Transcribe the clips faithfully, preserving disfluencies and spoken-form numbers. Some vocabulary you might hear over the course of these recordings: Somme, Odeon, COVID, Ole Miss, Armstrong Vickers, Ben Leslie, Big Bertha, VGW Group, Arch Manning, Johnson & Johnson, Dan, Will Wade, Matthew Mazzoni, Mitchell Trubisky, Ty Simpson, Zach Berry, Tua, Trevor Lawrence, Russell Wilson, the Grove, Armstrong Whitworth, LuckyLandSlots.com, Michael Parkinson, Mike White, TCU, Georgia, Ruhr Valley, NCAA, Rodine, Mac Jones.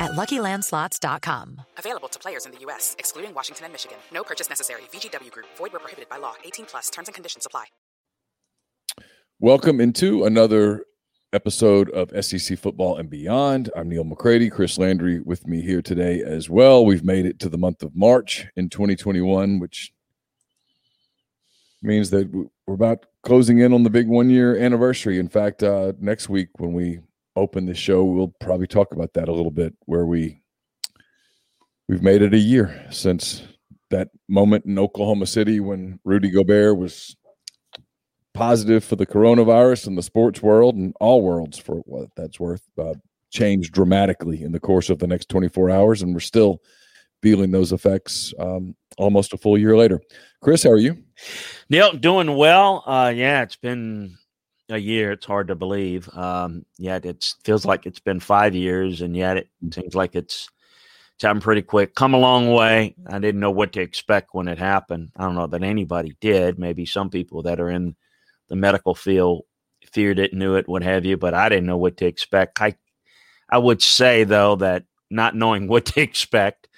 at Lucky Land Slots dot com. Available to players in the U S, excluding Washington and Michigan. No purchase necessary. V G W Group. Void where prohibited by law. eighteen plus. Terms and conditions apply. Welcome into another episode of S E C Football and Beyond. I'm Neil McCready. Chris Landry with me here today as well. We've made it to the month of March in twenty twenty-one, which means that we're about closing in on the big one-year anniversary. In fact, uh, next week when we open the show, we'll probably talk about that a little bit, where we we've made it a year since that moment in Oklahoma City when Rudy Gobert was positive for the coronavirus, and the sports world and all worlds, for what that's worth, uh, changed dramatically in the course of the next twenty-four hours, and we're still feeling those effects um, almost a full year later. Chris, how are you? Neil, doing well. Uh, yeah, it's been a year. It's hard to believe. Um, yet it feels like it's been five years, and yet it seems like it's, it's happened pretty quick. Come a long way. I didn't know what to expect when it happened. I don't know that anybody did. Maybe some people that are in the medical field feared it, knew it, what have you, but I didn't know what to expect. I, I would say, though, that not knowing what to expect,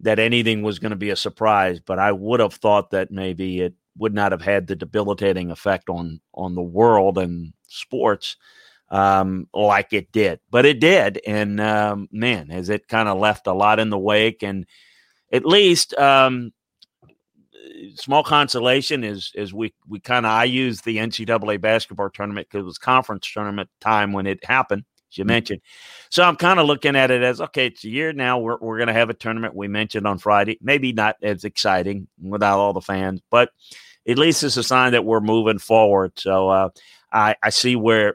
that anything was going to be a surprise, but I would have thought that maybe it would not have had the debilitating effect on, on the world and sports um, like it did, but it did. And um, man, has it kind of left a lot in the wake, and at least um, small consolation is, is we, we kind of, I used the N C double A basketball tournament because it was conference tournament time when it happened, as you mentioned. So I'm kind of looking at it as, okay, it's a year now. We're, we're going to have a tournament. We mentioned on Friday, maybe not as exciting without all the fans, but at least it's a sign that we're moving forward. So uh, I, I see where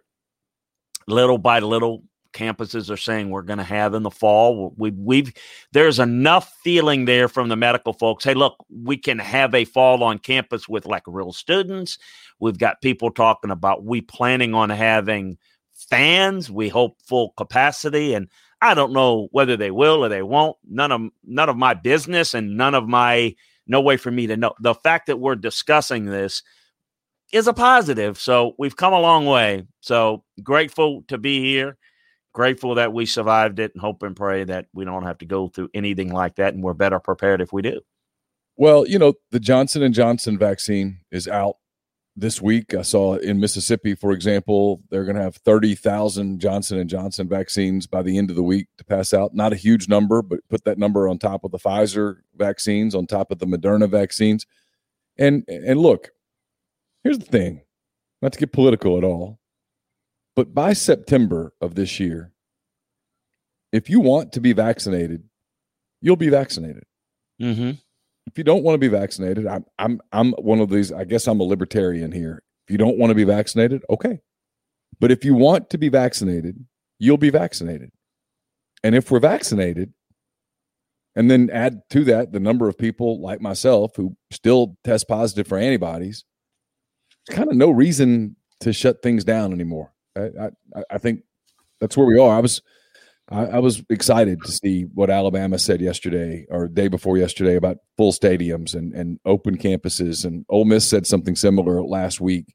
little by little campuses are saying we're going to have in the fall. We, we've there's enough feeling there from the medical folks. Hey, look, we can have a fall on campus with like real students. We've got people talking about we planning on having fans. We hope full capacity, and I don't know whether they will or they won't. None of none of my business, and none of my. No way for me to know. The fact that we're discussing this is a positive. So we've come a long way. So grateful to be here. Grateful that we survived it, and hope and pray that we don't have to go through anything like that, and we're better prepared if we do. Well, you know, the Johnson and Johnson vaccine is out this week. I saw in Mississippi, for example, they're going to have thirty thousand Johnson and Johnson vaccines by the end of the week to pass out. Not a huge number, but put that number on top of the Pfizer vaccines, on top of the Moderna vaccines. And and look, here's the thing, not to get political at all, but by September of this year, if you want to be vaccinated, you'll be vaccinated. Mm-hmm. If you don't want to be vaccinated, I'm I'm I'm one of these, I guess I'm a libertarian here. If you don't want to be vaccinated, okay. But if you want to be vaccinated, you'll be vaccinated. And if we're vaccinated, and then add to that the number of people like myself who still test positive for antibodies, there's kind of no reason to shut things down anymore. I I, I think that's where we are. I was I, I was excited to see what Alabama said yesterday or day before yesterday about full stadiums and, and open campuses. And Ole Miss said something similar last week.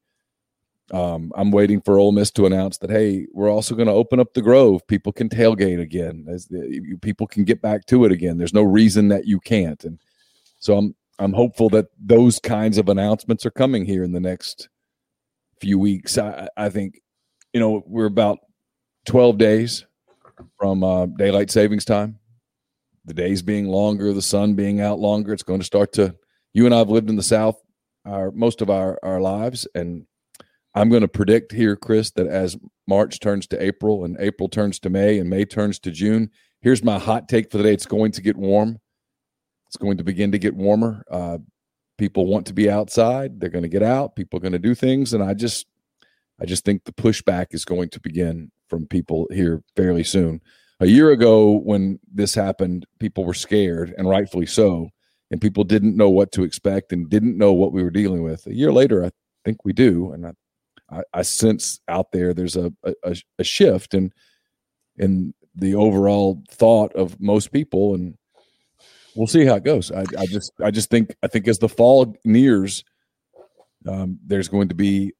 Um, I'm waiting for Ole Miss to announce that, hey, we're also going to open up the Grove. People can tailgate again. As the, people can get back to it again. There's no reason that you can't. And so I'm I'm hopeful that those kinds of announcements are coming here in the next few weeks. I, I think, you know, we're about twelve days from uh, daylight savings time, the days being longer, the sun being out longer, it's going to start to, you and I have lived in the South our most of our, our lives. And I'm going to predict here, Chris, that as March turns to April and April turns to May and May turns to June, here's my hot take for the day. It's going to get warm. It's going to begin to get warmer. Uh, people want to be outside. They're going to get out. People are going to do things. And I just, I just think the pushback is going to begin from people here fairly soon. A year ago when this happened, people were scared, and rightfully so, and people didn't know what to expect and didn't know what we were dealing with. A year later, I think we do, and I, I, I sense out there there's a, a, a shift in, in the overall thought of most people, and we'll see how it goes. I, I just I just think I think as the fall nears, um, there's going to be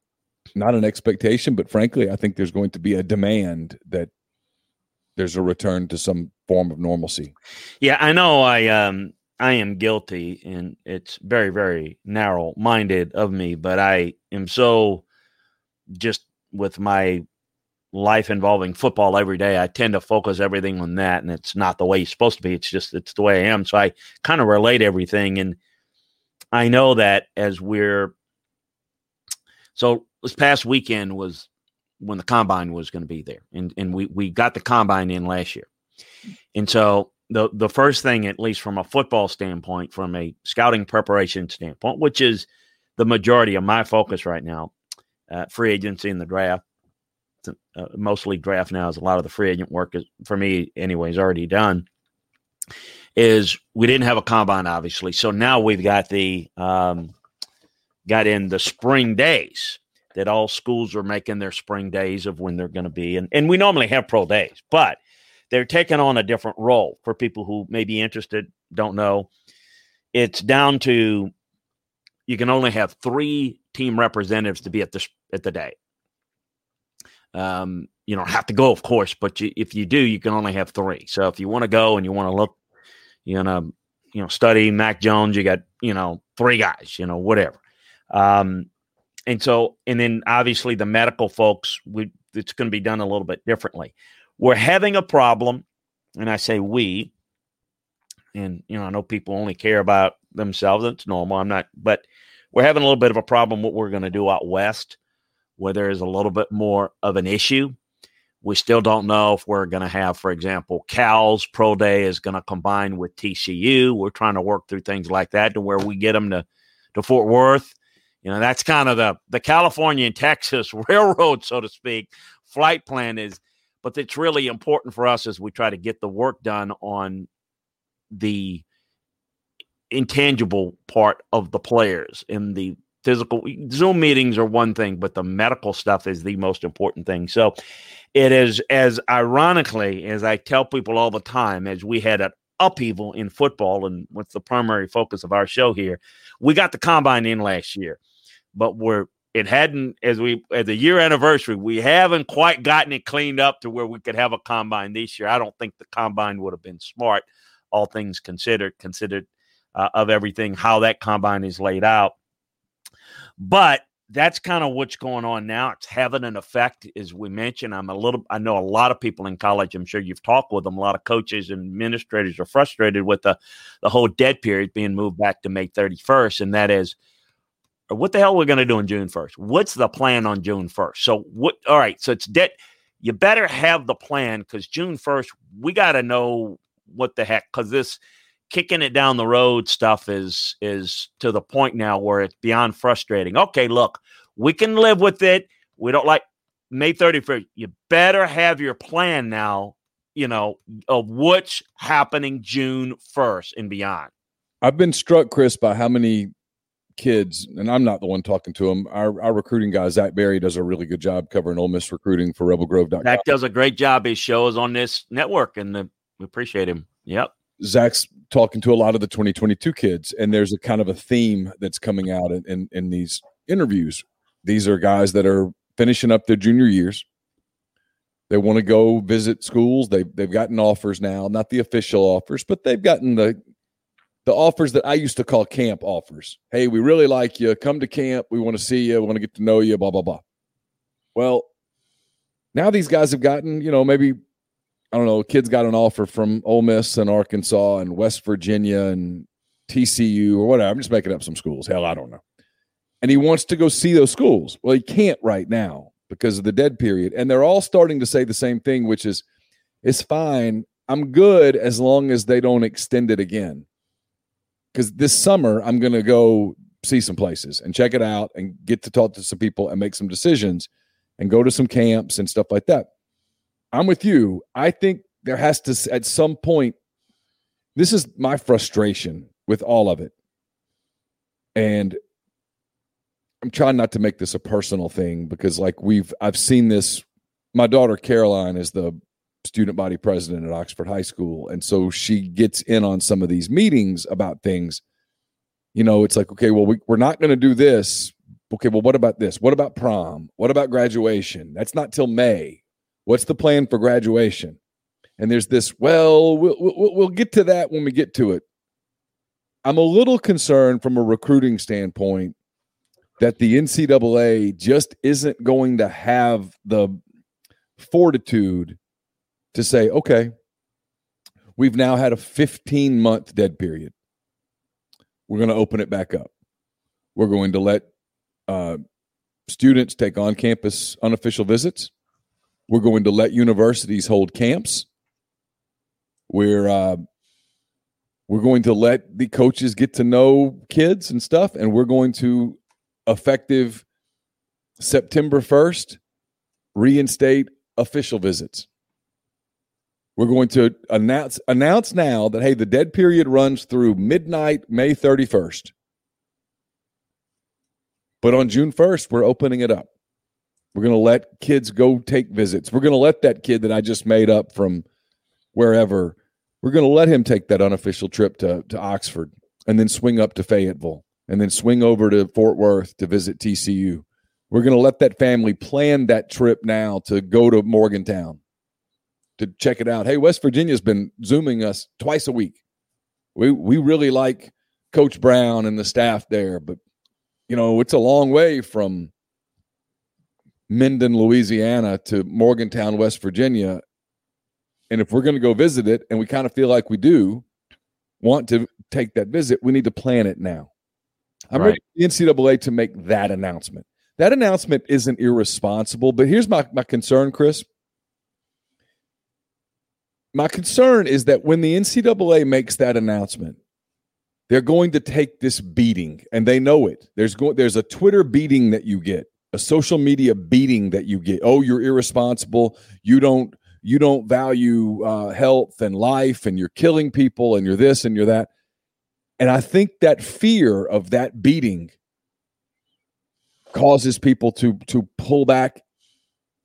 not an expectation, but frankly, I think there's going to be a demand that there's a return to some form of normalcy. Yeah, I know I um I am guilty, and it's very, very narrow-minded of me, but I am so just with my life involving football every day, I tend to focus everything on that, and it's not the way it's supposed to be. It's just it's the way I am. So I kind of relate everything, and I know that as we're – so this past weekend was – when the combine was going to be there. And and we, we got the combine in last year. And so the, the first thing, at least from a football standpoint, from a scouting preparation standpoint, which is the majority of my focus right now, uh, free agency and the draft, uh, mostly draft now, is a lot of the free agent work is, for me anyway, is already done, is we didn't have a combine, obviously. So now we've got the um, got in the spring days, that all schools are making their spring days of when they're going to be. And, and we normally have pro days, but they're taking on a different role for people who may be interested, don't know. It's down to you can only have three team representatives to be at the at the day. Um, you don't have to go, of course, but you, if you do, you can only have three. So if you want to go and you want to look, you know, you know, study Mac Jones, you got, you know, three guys, you know, whatever. Um And so, and then obviously the medical folks, we, it's going to be done a little bit differently. We're having a problem, and I say we, and, you know, I know people only care about themselves. It's normal. I'm not, but we're having a little bit of a problem what we're going to do out west, where there is a little bit more of an issue. We still don't know if we're going to have, for example, Cal's pro day is going to combine with T C U. We're trying to work through things like that to where we get them to, to Fort Worth. You know, that's kind of the, the California and Texas railroad, so to speak, flight plan is. But it's really important for us as we try to get the work done on the intangible part of the players and the physical. Zoom meetings are one thing, but the medical stuff is the most important thing. So it is, as ironically as I tell people all the time, as we had an upheaval in football and what's the primary focus of our show here, we got the combine in last year. But we're it hadn't as we at the year anniversary, we haven't quite gotten it cleaned up to where we could have a combine this year. I don't think the combine would have been smart, all things considered, considered uh, of everything, how that combine is laid out. But that's kind of what's going on now. It's having an effect, as we mentioned. I'm a little, I know a lot of people in college. I'm sure you've talked with them. A lot of coaches and administrators are frustrated with the, the whole dead period being moved back to May thirty-first. And that is, what the hell we're going to do on June first? What's the plan on June first? So what? All right. So it's dead. You better have the plan, because June first, we got to know what the heck, because this kicking it down the road stuff is, is to the point now where it's beyond frustrating. Okay, look, we can live with it. We don't like May thirty-first. You better have your plan now, you know, of what's happening June first and beyond. I've been struck, Chris, by how many kids, and I'm not the one talking to them. Our, our recruiting guy, Zach Berry, does a really good job covering Ole Miss recruiting for rebel grove dot com. Zach does a great job. His show is on this network, and the, we appreciate him. Yep. Zach's talking to a lot of the twenty twenty-two kids, and there's a kind of a theme that's coming out in, in, in these interviews. These are guys that are finishing up their junior years. They want to go visit schools. They've, they've gotten offers now, not the official offers, but they've gotten the the offers that I used to call camp offers. Hey, we really like you. Come to camp. We want to see you. We want to get to know you, blah, blah, blah. Well, now these guys have gotten, you know, maybe – I don't know, kids got an offer from Ole Miss and Arkansas and West Virginia and T C U or whatever. I'm just making up some schools. Hell, I don't know. and he wants to go see those schools. Well, he can't right now because of the dead period. And they're all starting to say the same thing, which is, it's fine. I'm good as long as they don't extend it again. Because this summer, I'm going to go see some places and check it out and get to talk to some people and make some decisions and go to some camps and stuff like that. I'm with you. I think there has to, at some point, this is my frustration with all of it. And I'm trying not to make this a personal thing because, like, we've, I've seen this. My daughter, Caroline, is the student body president at Oxford High School. And so she gets in on some of these meetings about things. You know, it's like, okay, well, we, we're not going to do this. Okay, well, what about this? What about prom? What about graduation? That's not till May. What's the plan for graduation? And there's this, well, we'll, we'll, we'll get to that when we get to it. I'm a little concerned from a recruiting standpoint that the N C double A just isn't going to have the fortitude to say, okay, we've now had a fifteen-month dead period. We're going to open it back up. We're going to let uh, students take on-campus unofficial visits. We're going to let universities hold camps. We're uh, we're going to let the coaches get to know kids and stuff, and we're going to, effective September first, reinstate official visits. We're going to announce announce now that, hey, the dead period runs through midnight, May thirty-first. But on June first, we're opening it up. We're going to let kids go take visits. We're going to let that kid that I just made up from wherever, we're going to let him take that unofficial trip to, to Oxford and then swing up to Fayetteville and then swing over to Fort Worth to visit T C U. We're going to let that family plan that trip now to go to Morgantown to check it out. Hey, West Virginia's been Zooming us twice a week. We we really like Coach Brown and the staff there, but, you know, it's a long way from Minden, Louisiana to Morgantown, West Virginia. And if we're going to go visit it, and we kind of feel like we do want to take that visit, we need to plan it now. I'm right. ready for the N C double A to make that announcement. That announcement isn't irresponsible, but here's my, my concern, Chris. My concern is that when the N C double A makes that announcement, they're going to take this beating, and they know it. There's go- There's a Twitter beating that you get, a social media beating that you get. Oh, you're irresponsible. You don't you don't value uh, health and life, and you're killing people, and you're this and you're that. And I think that fear of that beating causes people to to pull back,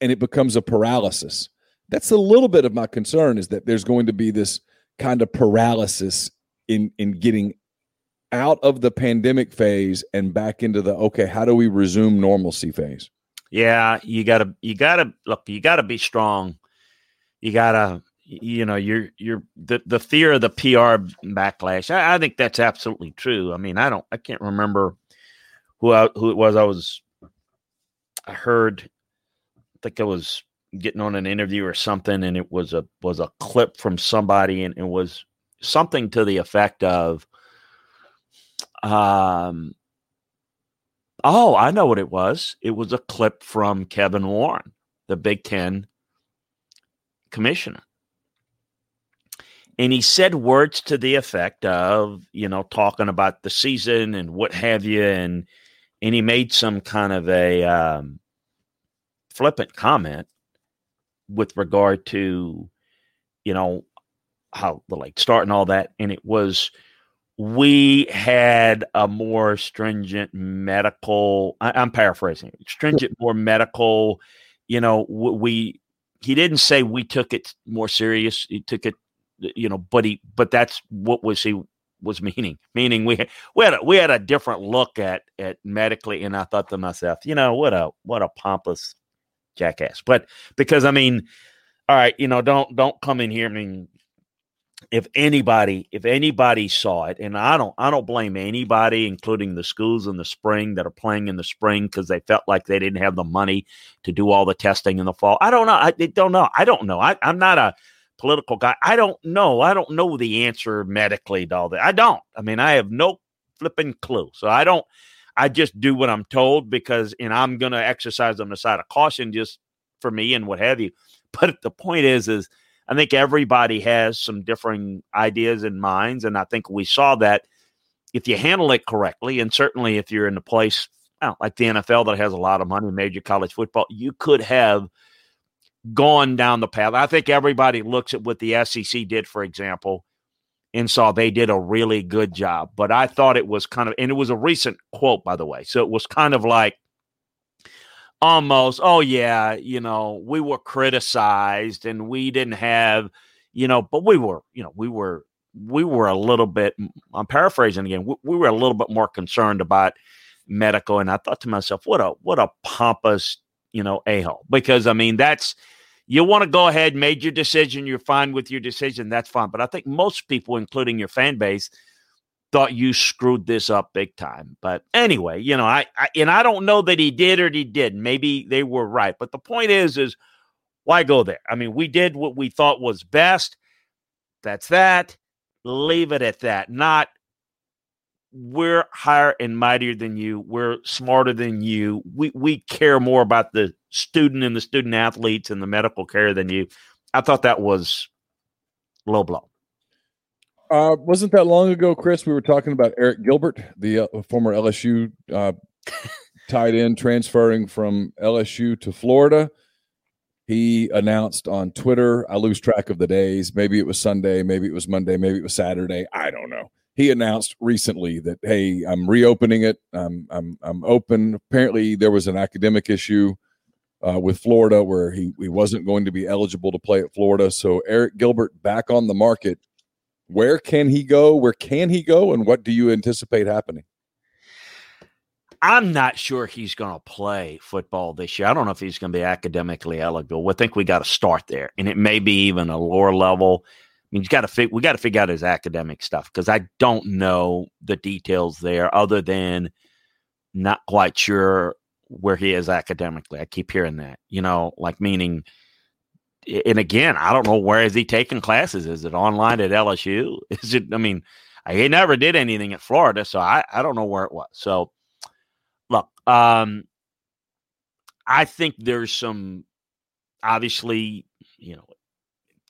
and it becomes a paralysis. That's a little bit of my concern, is that there's going to be this kind of paralysis in, in getting out of the pandemic phase and back into the, okay, how do we resume normalcy phase? Yeah, you gotta, you gotta look, you gotta be strong. You gotta, you know, you're, you're the, the fear of the P R backlash. I, I think that's absolutely true. I mean, I don't, I can't remember who I, who it was. I was, I heard, I think I was getting on an interview or something, and it was a was a clip from somebody, and it was something to the effect of, um, oh, I know what it was. It was a clip from Kevin Warren, the Big Ten commissioner. And he said words to the effect of, you know, talking about the season and what have you, and and he made some kind of a um, flippant comment with regard to, you know, how the like starting all that. And it was, we had a more stringent medical, I, I'm paraphrasing, stringent, more medical, you know, we, he didn't say we took it more serious. He took it, you know, but he, but that's what was he was meaning, meaning we, we had, a, we had a different look at, at medically. And I thought to myself, you know, what a, what a pompous jackass. But because, I mean, all right, you know, don't don't come in here. I mean, if anybody if anybody saw it, and I don't I don't blame anybody, including the schools in the spring that are playing in the spring because they felt like they didn't have the money to do all the testing in the fall. I don't know. I, I don't know. I don't know. I, I'm not a political guy. I don't know. I don't know the answer medically to all that. I don't. I mean, I have no flipping clue. So I don't. I just do what I'm told because, and I'm going to exercise on the side of caution just for me and what have you. But the point is, is I think everybody has some differing ideas and minds. And I think we saw that if you handle it correctly, and certainly if you're in a place well, like the N F L that has a lot of money, major college football, you could have gone down the path. I think everybody looks at what the S E C did, for example, and saw they did a really good job. But I thought it was kind of, and it was a recent quote, by the way. So it was kind of like almost, oh, yeah, you know, we were criticized and we didn't have, you know, but we were, you know, we were, we were a little bit, I'm paraphrasing again, we, we were a little bit more concerned about medical. And I thought to myself, what a, what a pompous, you know, a-hole, because I mean, that's, you want to go ahead, made your decision. You're fine with your decision. That's fine. But I think most people, including your fan base, thought you screwed this up big time. But anyway, you know, I, I and I don't know that he did or he didn't. Maybe they were right. But the point is, is why go there? I mean, we did what we thought was best. That's that. Leave it at that. Not we're higher and mightier than you. We're smarter than you. We we care more about the student and the student athletes and the medical care than you. I thought that was low blow. Uh, wasn't that long ago, Chris, we were talking about Eric Gilbert, the uh, former L S U uh, tight end transferring from L S U to Florida. He announced on Twitter, I lose track of the days. Maybe it was Sunday. Maybe it was Monday. Maybe it was Saturday. I don't know. He announced recently that, hey, I'm reopening it. I'm I'm I'm open. Apparently there was an academic issue Uh, with Florida, where he, he wasn't going to be eligible to play at Florida. So Eric Gilbert back on the market. Where can he go? Where can he go? And what do you anticipate happening? I'm not sure he's going to play football this year. I don't know if he's going to be academically eligible. We think we got to start there, and it may be even a lower level. I mean, you got to fig- we got to figure out his academic stuff because I don't know the details there, other than not quite sure where he is academically. I keep hearing that, you know, like meaning, and again, I don't know, where is he taking classes? Is it online at L S U? Is it, I mean, he never did anything at Florida, so I, I don't know where it was. So look, um, I think there's some, obviously, you know,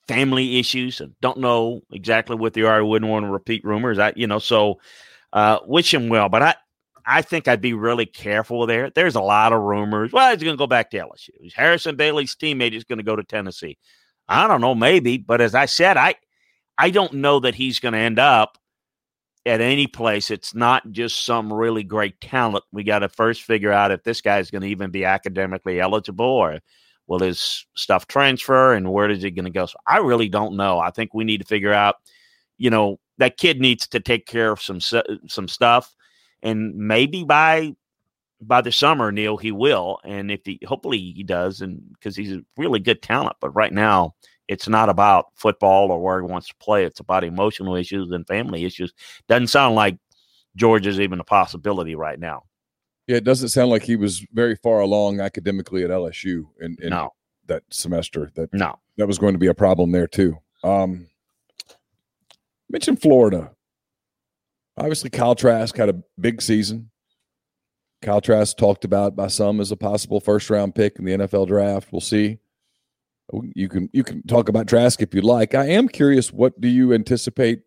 family issues, and don't know exactly what they are. I wouldn't want to repeat rumors. I, you know, so uh, wish him well, but I, I think I'd be really careful there. There's a lot of rumors. Well, he's going to go back to L S U. Harrison Bailey's teammate is going to go to Tennessee. I don't know, maybe. But as I said, I I don't know that he's going to end up at any place. It's not just some really great talent. We got to first figure out if this guy's going to even be academically eligible, or will his stuff transfer, and where is he going to go? So I really don't know. I think we need to figure out, you know, that kid needs to take care of some some stuff. And maybe by by the summer, Neil, he will. And if he, hopefully he does, and because he's a really good talent. But right now, it's not about football or where he wants to play. It's about emotional issues and family issues. Doesn't sound like Georgia's even a possibility right now. Yeah, it doesn't sound like he was very far along academically at L S U in, in no. that semester. That no, that was going to be a problem there too. Um, mention Florida. Obviously, Kyle Trask had a big season. Kyle Trask talked about by some as a possible first-round pick in the N F L draft. We'll see. You can you can talk about Trask if you like. I am curious, what do you anticipate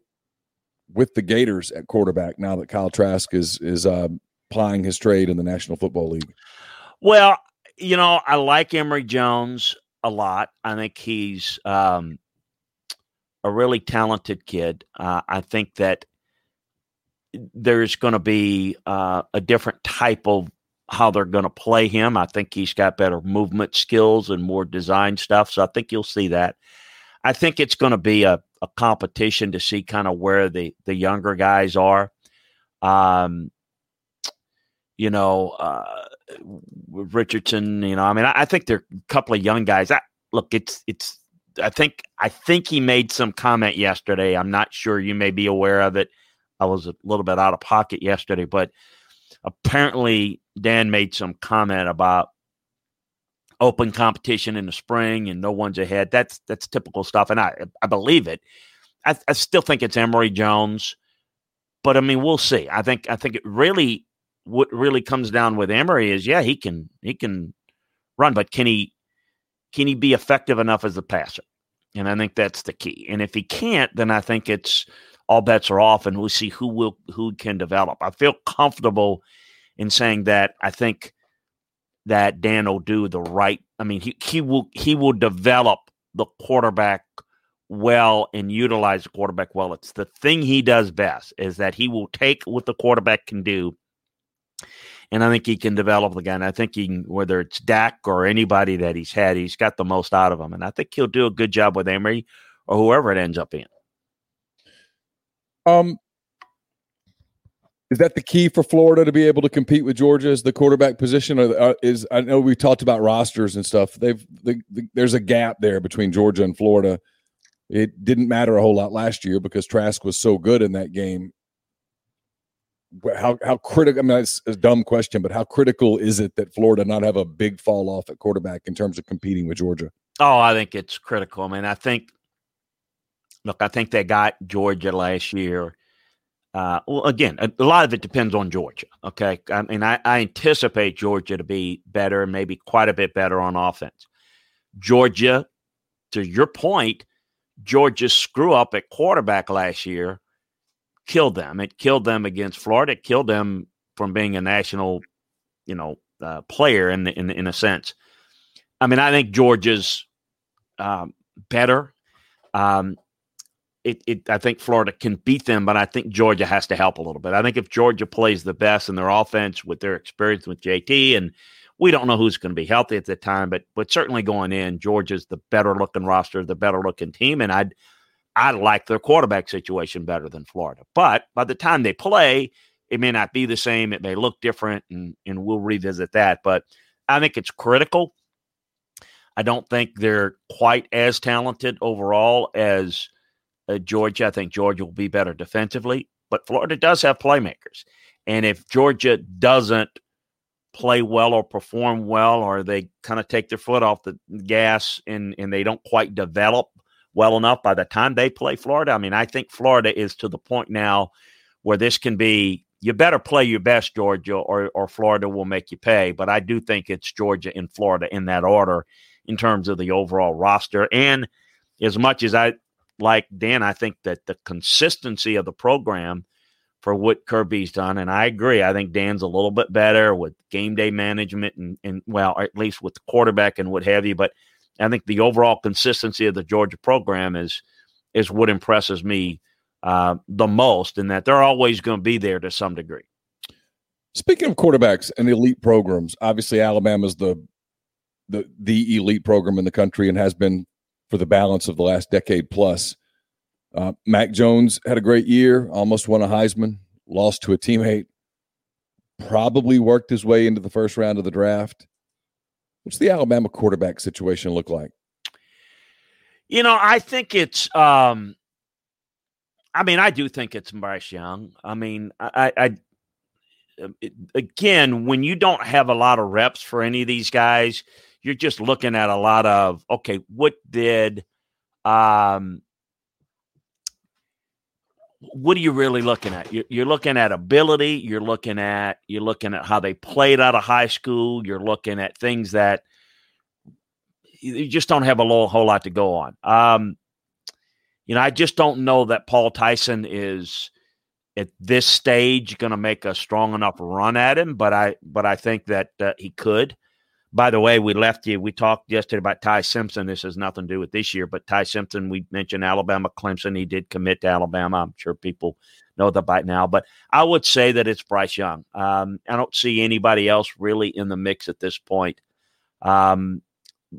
with the Gators at quarterback now that Kyle Trask is is uh, plying his trade in the National Football League? Well, you know, I like Emory Jones a lot. I think he's um, a really talented kid. Uh, I think that there's going to be uh, a different type of how they're going to play him. I think he's got better movement skills and more design stuff. So I think you'll see that. I think it's going to be a, a competition to see kind of where the, the younger guys are. Um, you know, uh, Richardson, you know, I mean, I, I think there are a couple of young guys. I, look, it's, it's, I think, I think he made some comment yesterday. I'm not sure, you may be aware of it. I was a little bit out of pocket yesterday, but apparently Dan made some comment about open competition in the spring and no one's ahead. That's that's typical stuff, and I I believe it. I, I still think it's Emory Jones, but I mean, we'll see. I think I think it really what really comes down with Emory is, yeah, he can he can run, but can he can he be effective enough as a passer? And I think that's the key. And if he can't, then I think it's all bets are off, and we'll see who will who can develop. I feel comfortable in saying that. I think that Dan will do the right. I mean, he he will he will develop the quarterback well and utilize the quarterback well. It's the thing he does best is that he will take what the quarterback can do, and I think he can develop the guy. And I think he can, whether it's Dak or anybody that he's had, he's got the most out of him. And I think he'll do a good job with Emory or whoever it ends up in. Um, is that the key for Florida to be able to compete with Georgia is the quarterback position? Or is I know we talked about rosters and stuff. They've the, the, there's a gap there between Georgia and Florida. It didn't matter a whole lot last year because Trask was so good in that game. How how critical? I mean, it's a dumb question, but how critical is it that Florida not have a big fall off at quarterback in terms of competing with Georgia? Oh, I think it's critical. I mean, I think look, I think they got Georgia last year. Uh, well, again, a, a lot of it depends on Georgia. Okay, I mean, I, I anticipate Georgia to be better, maybe quite a bit better on offense. Georgia, to your point, Georgia's screw up at quarterback last year killed them. It killed them against Florida. It killed them from being a national, you know, uh, player in, the, in in a sense. I mean, I think Georgia's um, better. Um, it, it I think Florida can beat them, but I think Georgia has to help a little bit. I think if Georgia plays the best in their offense with their experience with J T, and we don't know who's going to be healthy at the time, but but certainly going in, Georgia's the better looking roster, the better looking team, and I'd. I like their quarterback situation better than Florida. But by the time they play, it may not be the same. It may look different, and, and we'll revisit that. But I think it's critical. I don't think they're quite as talented overall as uh, Georgia. I think Georgia will be better defensively. But Florida does have playmakers. And if Georgia doesn't play well or perform well, or they kind of take their foot off the gas and, and they don't quite develop well enough by the time they play Florida. I mean, I think Florida is to the point now where this can be, you better play your best, Georgia, or or Florida will make you pay. But I do think it's Georgia and Florida in that order in terms of the overall roster. And as much as I like Dan, I think that the consistency of the program for what Kirby's done, and I agree, I think Dan's a little bit better with game day management and, and well, or at least with the quarterback and what have you, but I think the overall consistency of the Georgia program is is what impresses me uh, the most, in that they're always going to be there to some degree. Speaking of quarterbacks and elite programs, obviously Alabama's the, the the elite program in the country and has been for the balance of the last decade plus. Uh, Mac Jones had a great year, almost won a Heisman, lost to a teammate, probably worked his way into the first round of the draft. What's the Alabama quarterback situation look like? You know, I think it's um, – I mean, I do think it's Bryce Young. I mean, I, I – again, when you don't have a lot of reps for any of these guys, you're just looking at a lot of, okay, what did um, – what are you really looking at? You're, you're looking at ability. You're looking at you're looking at how they played out of high school. You're looking at things that you just don't have a whole, whole lot to go on. Um, you know, I just don't know that Paul Tyson is at this stage going to make a strong enough run at him. But I but I think that uh, he could. By the way, we left you. We talked yesterday about Ty Simpson. This has nothing to do with this year, but Ty Simpson, we mentioned Alabama, Clemson. He did commit to Alabama. I'm sure people know that by now, but I would say that it's Bryce Young. Um, I don't see anybody else really in the mix at this point. Um,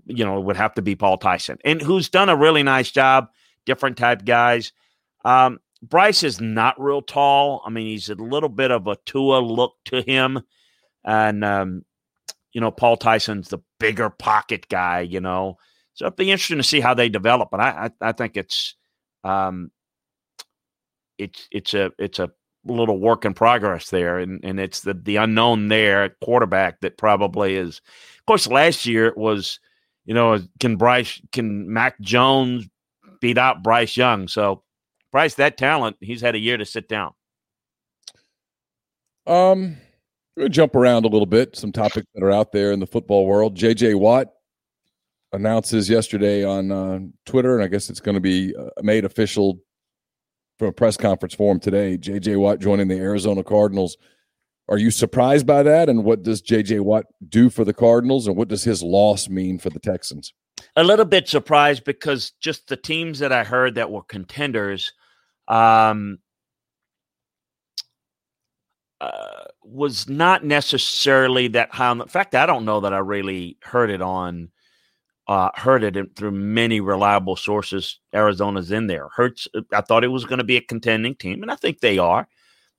you know, it would have to be Paul Tyson, and who's done a really nice job, different type guys. Um, Bryce is not real tall. I mean, he's a little bit of a Tua look to him. And, um, You know, Paul Tyson's the bigger pocket guy, you know. So it'd be interesting to see how they develop. But I, I, I think it's um, it's it's a it's a little work in progress there, and, and it's the the unknown there at quarterback that probably is. Of course, last year it was, you know, can Bryce can Mac Jones beat out Bryce Young? So Bryce, that talent, he's had a year to sit down. Um. We're going to jump around a little bit, some topics that are out there in the football world. J J Watt announces yesterday on uh, Twitter, and I guess it's going to be uh, made official from a press conference for him today, J J Watt joining the Arizona Cardinals. Are you surprised by that? And what does J J Watt do for the Cardinals? And what does his loss mean for the Texans? A little bit surprised because just the teams that I heard that were contenders um, uh, was not necessarily that high. In fact, I don't know that I really heard it on uh, heard it through many reliable sources. Arizona's in there. Hurts. I thought it was going to be a contending team, and I think they are.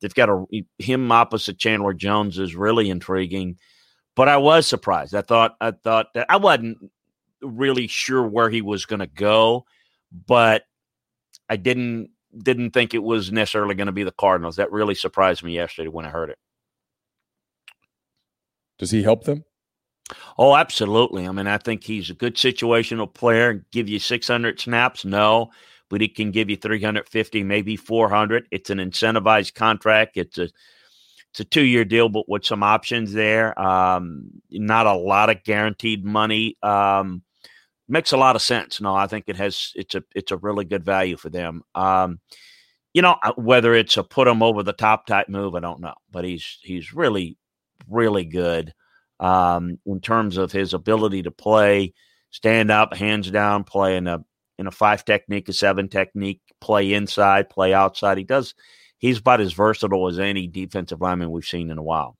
They've got a him opposite Chandler Jones is really intriguing, but I was surprised. I thought I thought that I wasn't really sure where he was going to go, but I didn't didn't think it was necessarily going to be the Cardinals. That really surprised me yesterday when I heard it. Does he help them? Oh, absolutely. I mean, I think he's a good situational player. Give you six hundred snaps? No. But he can give you three hundred fifty, maybe four hundred. It's an incentivized contract. It's a it's a two-year deal, but with some options there. Um, not a lot of guaranteed money. Um, makes a lot of sense. No, I think it has. It's a it's a really good value for them. Um, you know, whether it's a put him over the top type move, I don't know. But he's he's really really good um, in terms of his ability to play, stand up, hands down, play in a. in a five technique, a seven technique, play inside, play outside. He does. He's about as versatile as any defensive lineman we've seen in a while.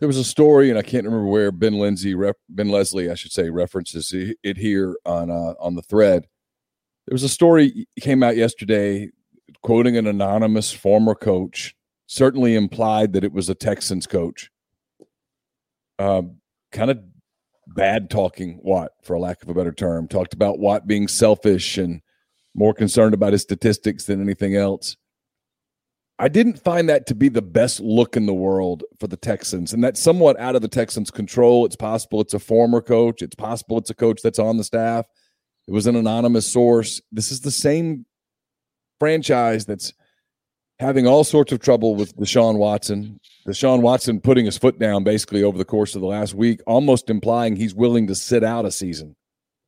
There was a story, and I can't remember where Ben Lindsay, Ben Leslie, I should say, references it here on uh, on the thread. There was a story came out yesterday, quoting an anonymous former coach, certainly implied that it was a Texans coach. Uh, kind of bad talking Watt, for a lack of a better term, talked about Watt being selfish and more concerned about his statistics than anything else. I didn't find that to be the best look in the world for the Texans, and that's somewhat out of the Texans' control. It's possible it's a former coach. It's possible it's a coach that's on the staff. It was an anonymous source. This is the same franchise that's having all sorts of trouble with Deshaun Watson. Deshaun Watson putting his foot down basically over the course of the last week, almost implying he's willing to sit out a season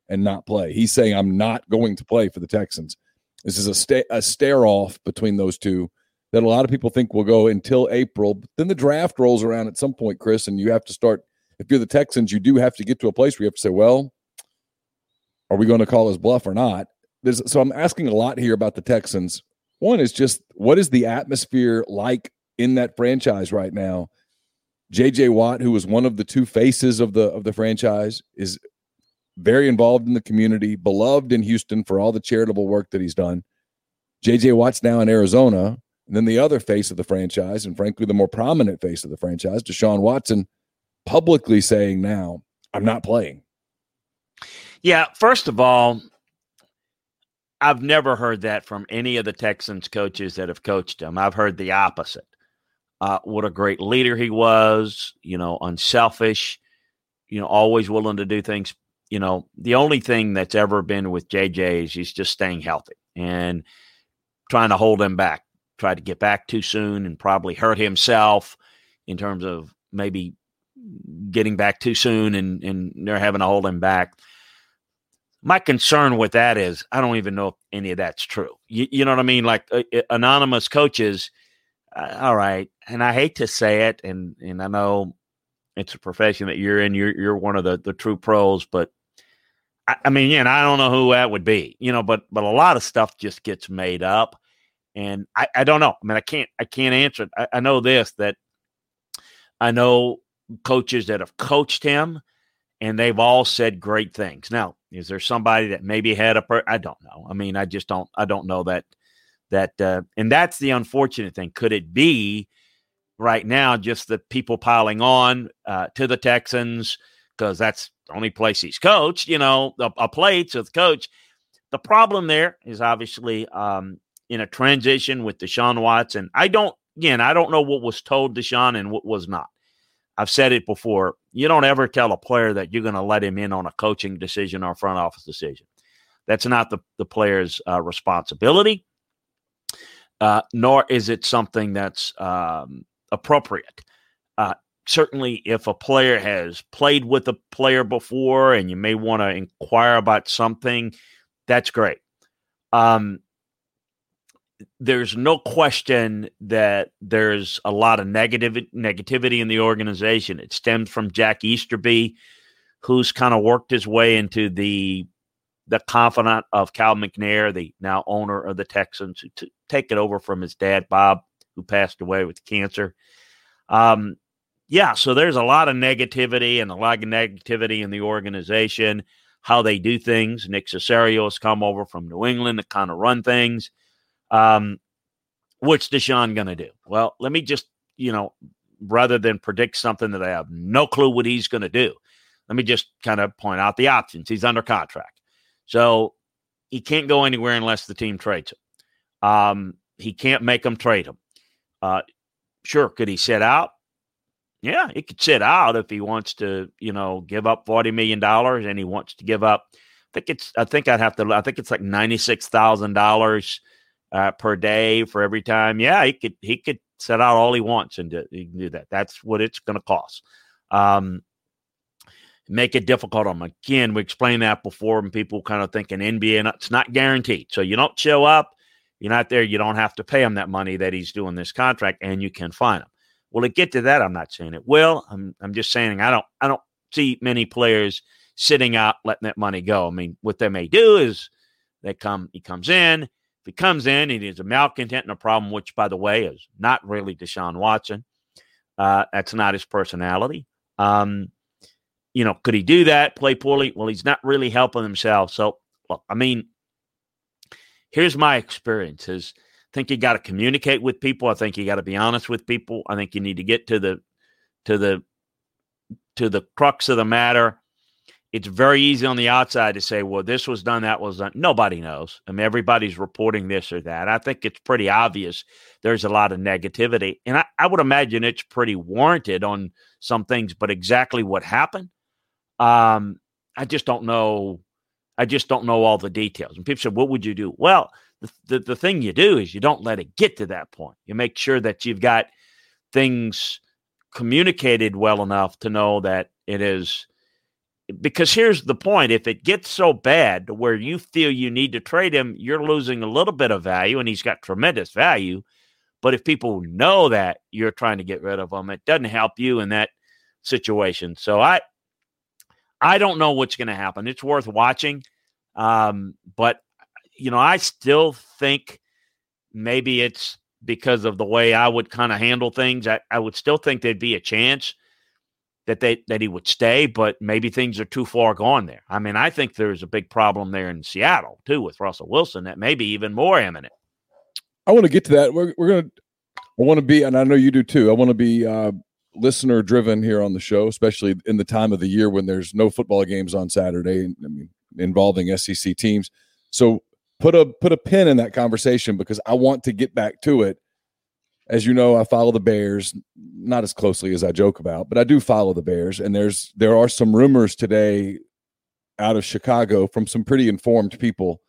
and not play. He's saying, I'm not going to play for the Texans. This is a, sta- a stare-off between those two that a lot of people think will go until April. But then the draft rolls around at some point, Chris, and you have to start – if you're the Texans, you do have to get to a place where you have to say, well, are we going to call his bluff or not? There's, so I'm asking a lot here about the Texans. One is just, what is the atmosphere like in that franchise right now? J J Watt, who was one of the two faces of the of the franchise, is very involved in the community, beloved in Houston for all the charitable work that he's done. J J Watt's now in Arizona, and then the other face of the franchise, and frankly, the more prominent face of the franchise, Deshaun Watson, publicly saying now, I'm not playing. Yeah, first of all, I've never heard that from any of the Texans coaches that have coached him. I've heard the opposite. Uh, what a great leader he was, you know, unselfish, you know, always willing to do things. You know, the only thing that's ever been with J J is he's just staying healthy and trying to hold him back, tried to get back too soon and probably hurt himself in terms of maybe getting back too soon and, and they're having to hold him back. My concern with that is I don't even know if any of that's true. You, you know what I mean? Like uh, anonymous coaches, uh, all right, and I hate to say it, and and I know it's a profession that you're in. You're you're one of the, the true pros, but I, I mean, yeah, and I don't know who that would be, you know. But but a lot of stuff just gets made up, and I, I don't know. I mean, I can't I can't answer it. I, I know this that I know coaches that have coached him, and they've all said great things. Now. Is there somebody that maybe had a per- – I don't know. I mean, I just don't – I don't know that – that. Uh, and that's the unfortunate thing. Could it be right now just the people piling on uh, to the Texans because that's the only place he's coached, you know, a, a plate with coach. The problem there is obviously um, in a transition with Deshaun Watson. I don't – again, I don't know what was told Deshaun and what was not. I've said it before. You don't ever tell a player that you're going to let him in on a coaching decision or front office decision. That's not the, the player's uh, responsibility, uh, nor is it something that's um, appropriate. Uh, certainly if a player has played with a player before and you may want to inquire about something, that's great. Um, there's no question that there's a lot of negative negativity in the organization. It stems from Jack Easterby, who's kind of worked his way into the the confidant of Cal McNair, the now owner of the Texans, who t- take it over from his dad, Bob, who passed away with cancer. Um, yeah, so there's a lot of negativity and a lot of negativity in the organization, how they do things. Nick Cesario has come over from New England to kind of run things. Um, what's Deshaun going to do? Well, let me just, you know, rather than predict something that I have no clue what he's going to do, let me just kind of point out the options. He's under contract. So he can't go anywhere unless the team trades him. Um, he can't make them trade him. Uh, sure. Could he sit out? Yeah, he could sit out if he wants to, you know, give up forty million dollars and he wants to give up, I think it's, I think I'd have to, I think it's like ninety-six thousand dollars uh, per day for every time. Yeah, he could, he could sit out all he wants and do, he can do that. That's what it's going to cost. Um, Make it difficult on them. Again, we explained that before, and people kind of think an N B A, it's not guaranteed. So you don't show up, you're not there, you don't have to pay him that money that he's doing this contract, and you can fine him. Will it get to that? I'm not saying it will. I'm I'm just saying I don't I don't see many players sitting out letting that money go. I mean, what they may do is they come he comes in. If he comes in, it is a malcontent and a problem, which, by the way, is not really Deshaun Watson. Uh, that's not his personality. Um You know, could he do that, play poorly? Well, he's not really helping himself. So, well, I mean, here's my experience is I think you got to communicate with people. I think you got to be honest with people. I think you need to get to the to the to the crux of the matter. It's very easy on the outside to say, well, this was done, that was done. Nobody knows. I mean, everybody's reporting this or that. I think it's pretty obvious there's a lot of negativity. And I, I would imagine it's pretty warranted on some things, but exactly what happened. Um, I just don't know. I just don't know all the details. And people said, what would you do? Well, the, the, the thing you do is you don't let it get to that point. You make sure that you've got things communicated well enough to know that it is, because here's the point. If it gets so bad to where you feel you need to trade him, you're losing a little bit of value, and he's got tremendous value. But if people know that you're trying to get rid of him, it doesn't help you in that situation. So I, I don't know what's going to happen. It's worth watching. Um, but, you know, I still think maybe it's because of the way I would kind of handle things. I, I would still think there'd be a chance that they that he would stay, but maybe things are too far gone there. I mean, I think there's a big problem there in Seattle, too, with Russell Wilson that may be even more imminent. I want to get to that. We're, we're going to – I want to be – and I know you do, too. I want to be uh, – listener driven here on the show, especially in the time of the year when there's no football games on Saturday, I mean, involving S E C teams. So put a put a pin in that conversation because I want to get back to it. As you know, I follow the Bears, not as closely as I joke about, but I do follow the Bears. And there's there are some rumors today out of Chicago from some pretty informed people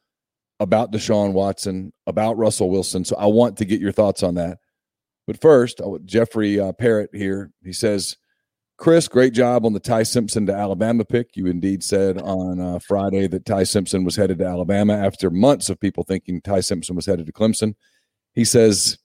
about Deshaun Watson, about Russell Wilson. So I want to get your thoughts on that. But first, Jeffrey uh, Parrott here, he says, Chris, great job on the Ty Simpson to Alabama pick. You indeed said on uh, Friday that Ty Simpson was headed to Alabama after months of people thinking Ty Simpson was headed to Clemson. He says,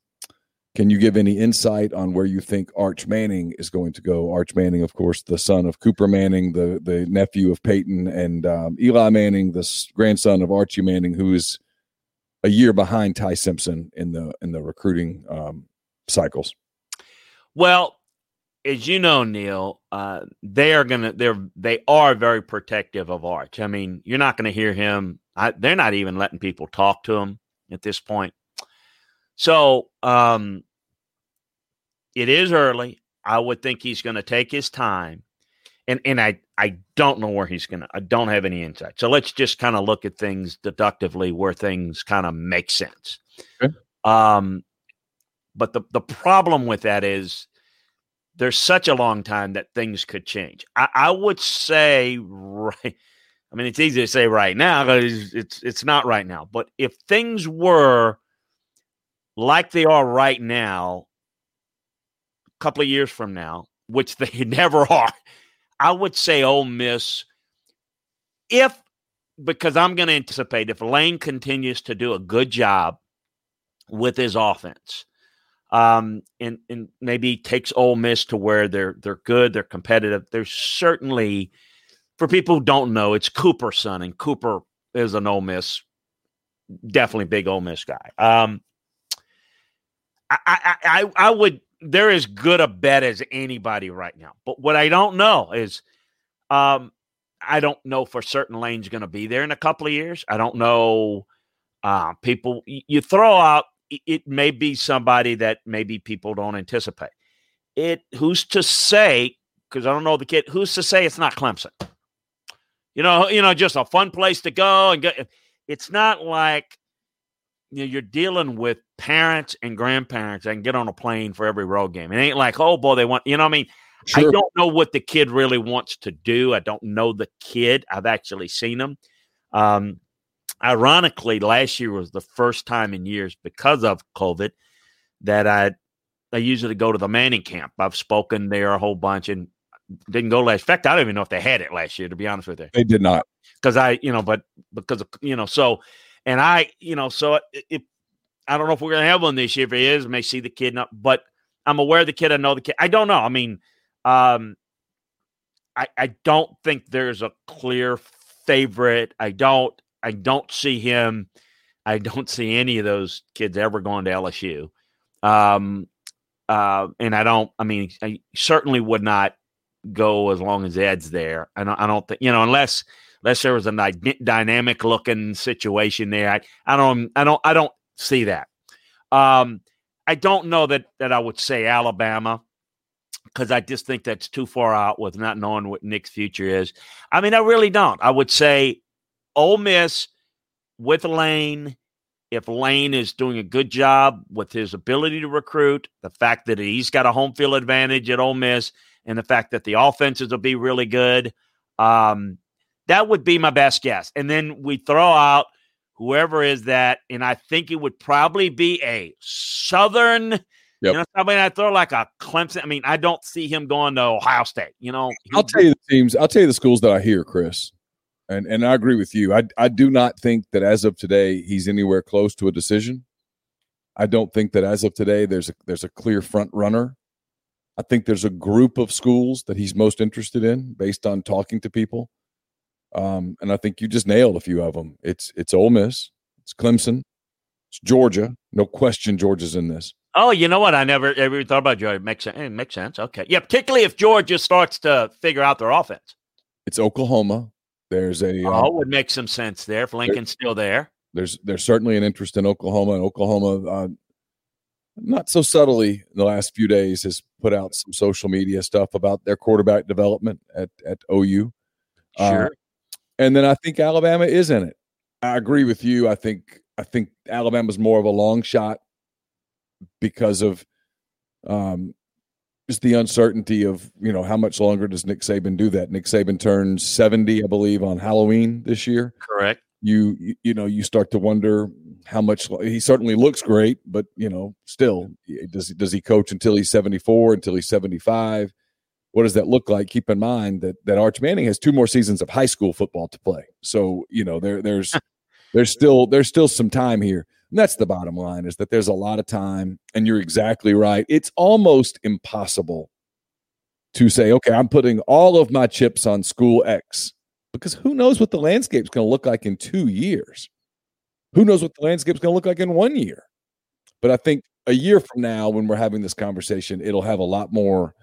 can you give any insight on where you think Arch Manning is going to go? Arch Manning, of course, the son of Cooper Manning, the, the nephew of Peyton, and um, Eli Manning, the grandson of Archie Manning, who is a year behind Ty Simpson in the in the recruiting um cycles. Well, as you know, Neil, uh, they are going to, they're, they are very protective of Arch. I mean, you're not going to hear him. I, they're not even letting people talk to him at this point. So, um, it is early. I would think he's going to take his time and, and I, I don't know where he's going to, I don't have any insight. So let's just kind of look at things deductively where things kind of make sense. Okay. Um, But the, the problem with that is there's such a long time that things could change. I, I would say, right, I mean, it's easy to say right now, but it's, it's, it's not right now. But if things were like they are right now, a couple of years from now, which they never are, I would say Ole Miss, if, because I'm going to anticipate, if Lane continues to do a good job with his offense, um, and, and maybe takes Ole Miss to where they're they're good, they're competitive, there's certainly, for people who don't know, it's Cooper's son, and Cooper is an Ole Miss, definitely big Ole Miss guy. Um, I, I, I, I would, they're as good a bet as anybody right now. But what I don't know is, um, I don't know for certain Lane's going to be there in a couple of years. I don't know. Uh, people, you throw out, it may be somebody that maybe people don't anticipate. It, who's to say, because I don't know the kid, who's to say it's not Clemson? You know, you know, just a fun place to go and go. It's not like, you know, you're dealing with parents and grandparents that can get on a plane for every road game. It ain't like, oh boy, they want, you know what I mean? Sure. I don't know what the kid really wants to do. I don't know the kid. I've actually seen him. Um, ironically, last year was the first time in years, because of COVID, that I I usually go to the Manning camp. I've spoken there a whole bunch and didn't go last. In fact, I don't even know if they had it last year, to be honest with you. They did not. Because I, you know, but because of, you know, so, and I, you know, so it, it, I don't know if we're going to have one this year. If it is, I may see the kid, not, but I'm aware of the kid. I know the kid. I don't know. I mean, Um, I, I don't think there's a clear favorite. I don't, I don't see him. I don't see any of those kids ever going to L S U. Um, uh, and I don't, I mean, I certainly would not go as long as Ed's there. I don't, I don't think, you know, unless, unless there was a dy- dynamic looking situation there. I, I don't, I don't, I don't see that. Um, I don't know that, that I would say Alabama, because I just think that's too far out with not knowing what Nick's future is. I mean, I really don't. I would say Ole Miss with Lane, if Lane is doing a good job with his ability to recruit, the fact that he's got a home field advantage at Ole Miss, and the fact that the offenses will be really good, um, that would be my best guess. And then we throw out whoever is that, and I think it would probably be a Southern – Yep. You know, I mean, I throw like a Clemson. I mean, I don't see him going to Ohio State. You know, I'll tell you the teams. I'll tell you the schools that I hear, Chris, and and I agree with you. I I do not think that as of today he's anywhere close to a decision. I don't think that as of today there's a there's a clear front runner. I think there's a group of schools that he's most interested in based on talking to people, um, and I think you just nailed a few of them. It's it's Ole Miss, it's Clemson, it's Georgia. No question, Georgia's in this. Oh, you know what? I never ever thought about Georgia. It makes sense. It makes sense. Okay. Yeah, particularly if Georgia starts to figure out their offense. It's Oklahoma. There's a oh, um, it would make some sense there if Lincoln's there, still there. There's there's certainly an interest in Oklahoma, and Oklahoma, uh, not so subtly, in the last few days has put out some social media stuff about their quarterback development at at O U. Sure. Uh, and then I think Alabama is in it. I agree with you. I think I think Alabama's more of a long shot, because of um, just the uncertainty of, you know, how much longer does Nick Saban do that? Nick Saban turns seventy, I believe, on Halloween this year. Correct. You, you, you know, you start to wonder how much – he certainly looks great, but, you know, still, does, does he coach until he's seventy-four, until he's seventy-five? What does that look like? Keep in mind that, that Arch Manning has two more seasons of high school football to play. So, you know, there there's – There's still there's still some time here. And that's the bottom line, is that there's a lot of time, and you're exactly right. It's almost impossible to say, okay, I'm putting all of my chips on school X, because who knows what the landscape's going to look like in two years? Who knows what the landscape's going to look like in one year? But I think a year from now, when we're having this conversation, it'll have a lot more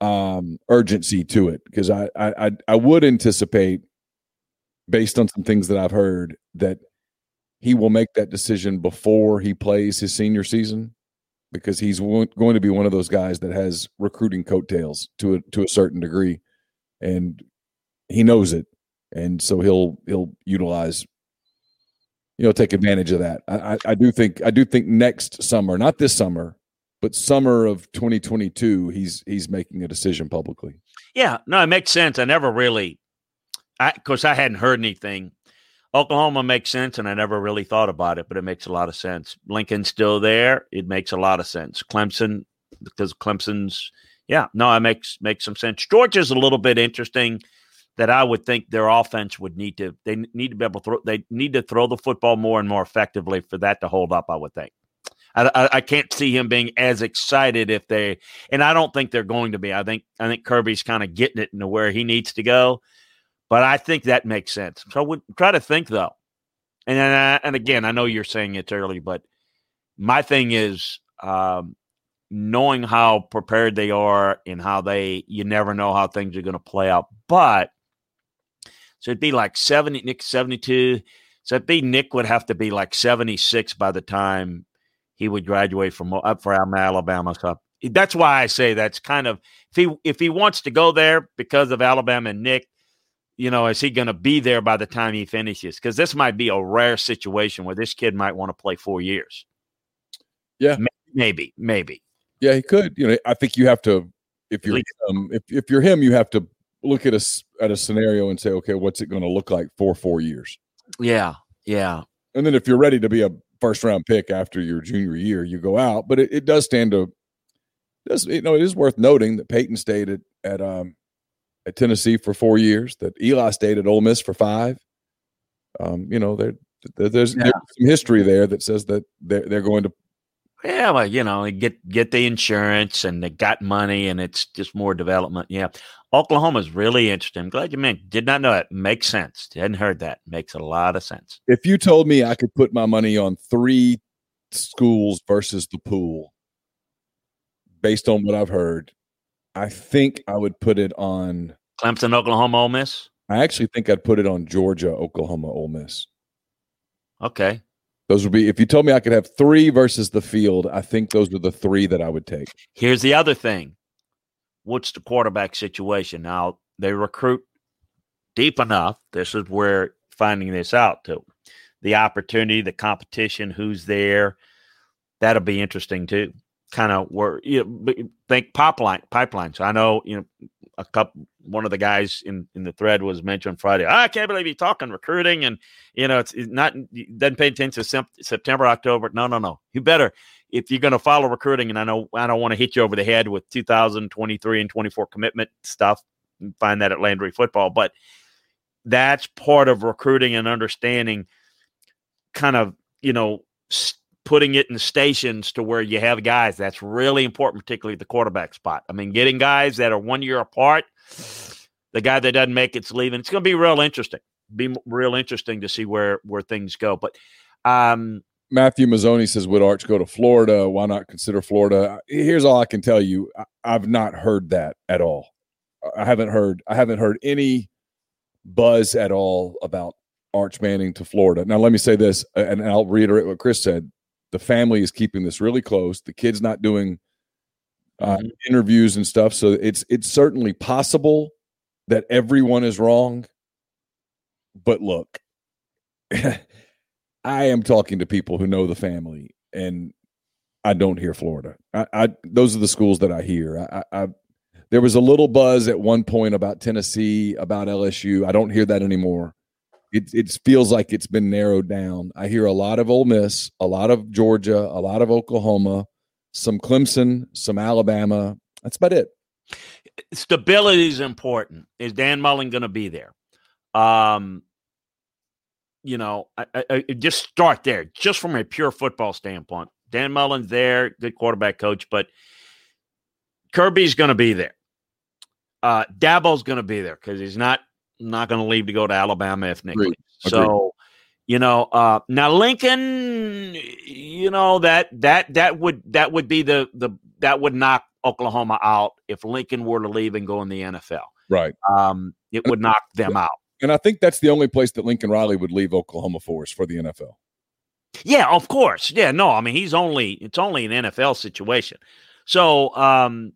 um, urgency to it, because I, I I would anticipate, based on some things that I've heard, that he will make that decision before he plays his senior season, because he's w- going to be one of those guys that has recruiting coattails to a, to a certain degree, and he knows it. And so he'll, he'll utilize, you know, take advantage of that. I, I, I do think, I do think next summer, not this summer, but summer of twenty twenty-two, he's, he's making a decision publicly. Yeah, no, it makes sense. I never really, I, of course, I hadn't heard anything. Oklahoma makes sense, and I never really thought about it, but it makes a lot of sense. Lincoln's still there. It makes a lot of sense. Clemson, because Clemson's Yeah, no, it makes makes some sense. Georgia's a little bit interesting that I would think their offense would need to they need to be able to throw they need to throw the football more and more effectively for that to hold up. I would think. I, I, I can't see him being as excited if they, and I don't think they're going to be. I think I think Kirby's kind of getting it into where he needs to go, but I think that makes sense. So we try to think though, and and, I, and again, I know you're saying it's early, but my thing is. Um, knowing how prepared they are and how they, you never know how things are going to play out. But so it'd be like seventy, Nick seventy-two. So it'd be Nick would have to be like seventy-six by the time he would graduate from up for Alabama. So that's why I say that's kind of, if he, if he wants to go there because of Alabama and Nick, you know, is he going to be there by the time he finishes? Cause this might be a rare situation where this kid might want to play four years. Yeah. Maybe, maybe. Yeah, he could. You know, I think you have to, if you're um, if if you're him, you have to look at a at a scenario and say, okay, what's it going to look like for four years? Yeah, yeah. And then if you're ready to be a first round pick after your junior year, you go out. But it, it does stand to, does you know, it is worth noting that Peyton stayed at at um at Tennessee for four years. That Eli stayed at Ole Miss for five. Um, you know, there there's, yeah. there's some history there that says that they're they're going to. Yeah, well, you know, get get the insurance and they got money and it's just more development. Yeah. Oklahoma's really interesting. I'm glad you mentioned. Did not know that. Makes sense. Hadn't heard that. Makes a lot of sense. If you told me I could put my money on three schools versus the pool, based on what I've heard, I think I would put it on Clemson, Oklahoma, Ole Miss. I actually think I'd put it on Georgia, Oklahoma, Ole Miss. Okay. Those would be, if you told me I could have three versus the field, I think those are the three that I would take. Here's the other thing. What's the quarterback situation? Now, they recruit deep enough. This is where finding this out, too. The opportunity, the competition, who's there. That'll be interesting, too. Kind of where you know, think pipeline, pipeline. So I know, you know, a couple, one of the guys in, in the thread was mentioned Friday. I can't believe you're talking recruiting. And, you know, it's, it's not, it doesn't pay attention to September, October. No, no, no. You better, if you're going to follow recruiting. And I know, I don't want to hit you over the head with two thousand twenty-three and twenty-four commitment stuff. You find that at Landry Football, but that's part of recruiting and understanding kind of, you know, st- putting it in stations to where you have guys. That's really important, particularly the quarterback spot. I mean, getting guys that are one year apart, the guy that doesn't make it's leaving. It's going to be real interesting. Be real interesting to see where, where things go. But um, Matthew Mazzoni says, would Arch go to Florida? Why not consider Florida? Here's all I can tell you. I, I've not heard that at all. I haven't heard, I haven't heard any buzz at all about Arch Manning to Florida. Now, let me say this, and I'll reiterate what Chris said. The family is keeping this really close. The kid's not doing uh, interviews and stuff, so it's it's certainly possible that everyone is wrong. But look, I am talking to people who know the family, and I don't hear Florida. I, I those are the schools that I hear. I, I there was a little buzz at one point about Tennessee, about L S U. I don't hear that anymore. It it feels like it's been narrowed down. I hear a lot of Ole Miss, a lot of Georgia, a lot of Oklahoma, some Clemson, some Alabama. That's about it. Stability is important. Is Dan Mullen going to be there? Um, you know, I, I, I just start there, just from a pure football standpoint. Dan Mullen's there, good quarterback coach, but Kirby's going to be there. Uh, Dabo's going to be there because he's not. Not going to leave to go to Alabama if Nick leaves. So, you know, uh, now Lincoln, you know, that that that would that would be the the that would knock Oklahoma out if Lincoln were to leave and go in the N F L. Right. Um, it and would knock them out. And I think that's the only place that Lincoln Riley would leave Oklahoma for is for the N F L. Yeah, of course. Yeah, no, I mean he's only it's only an N F L situation. So, um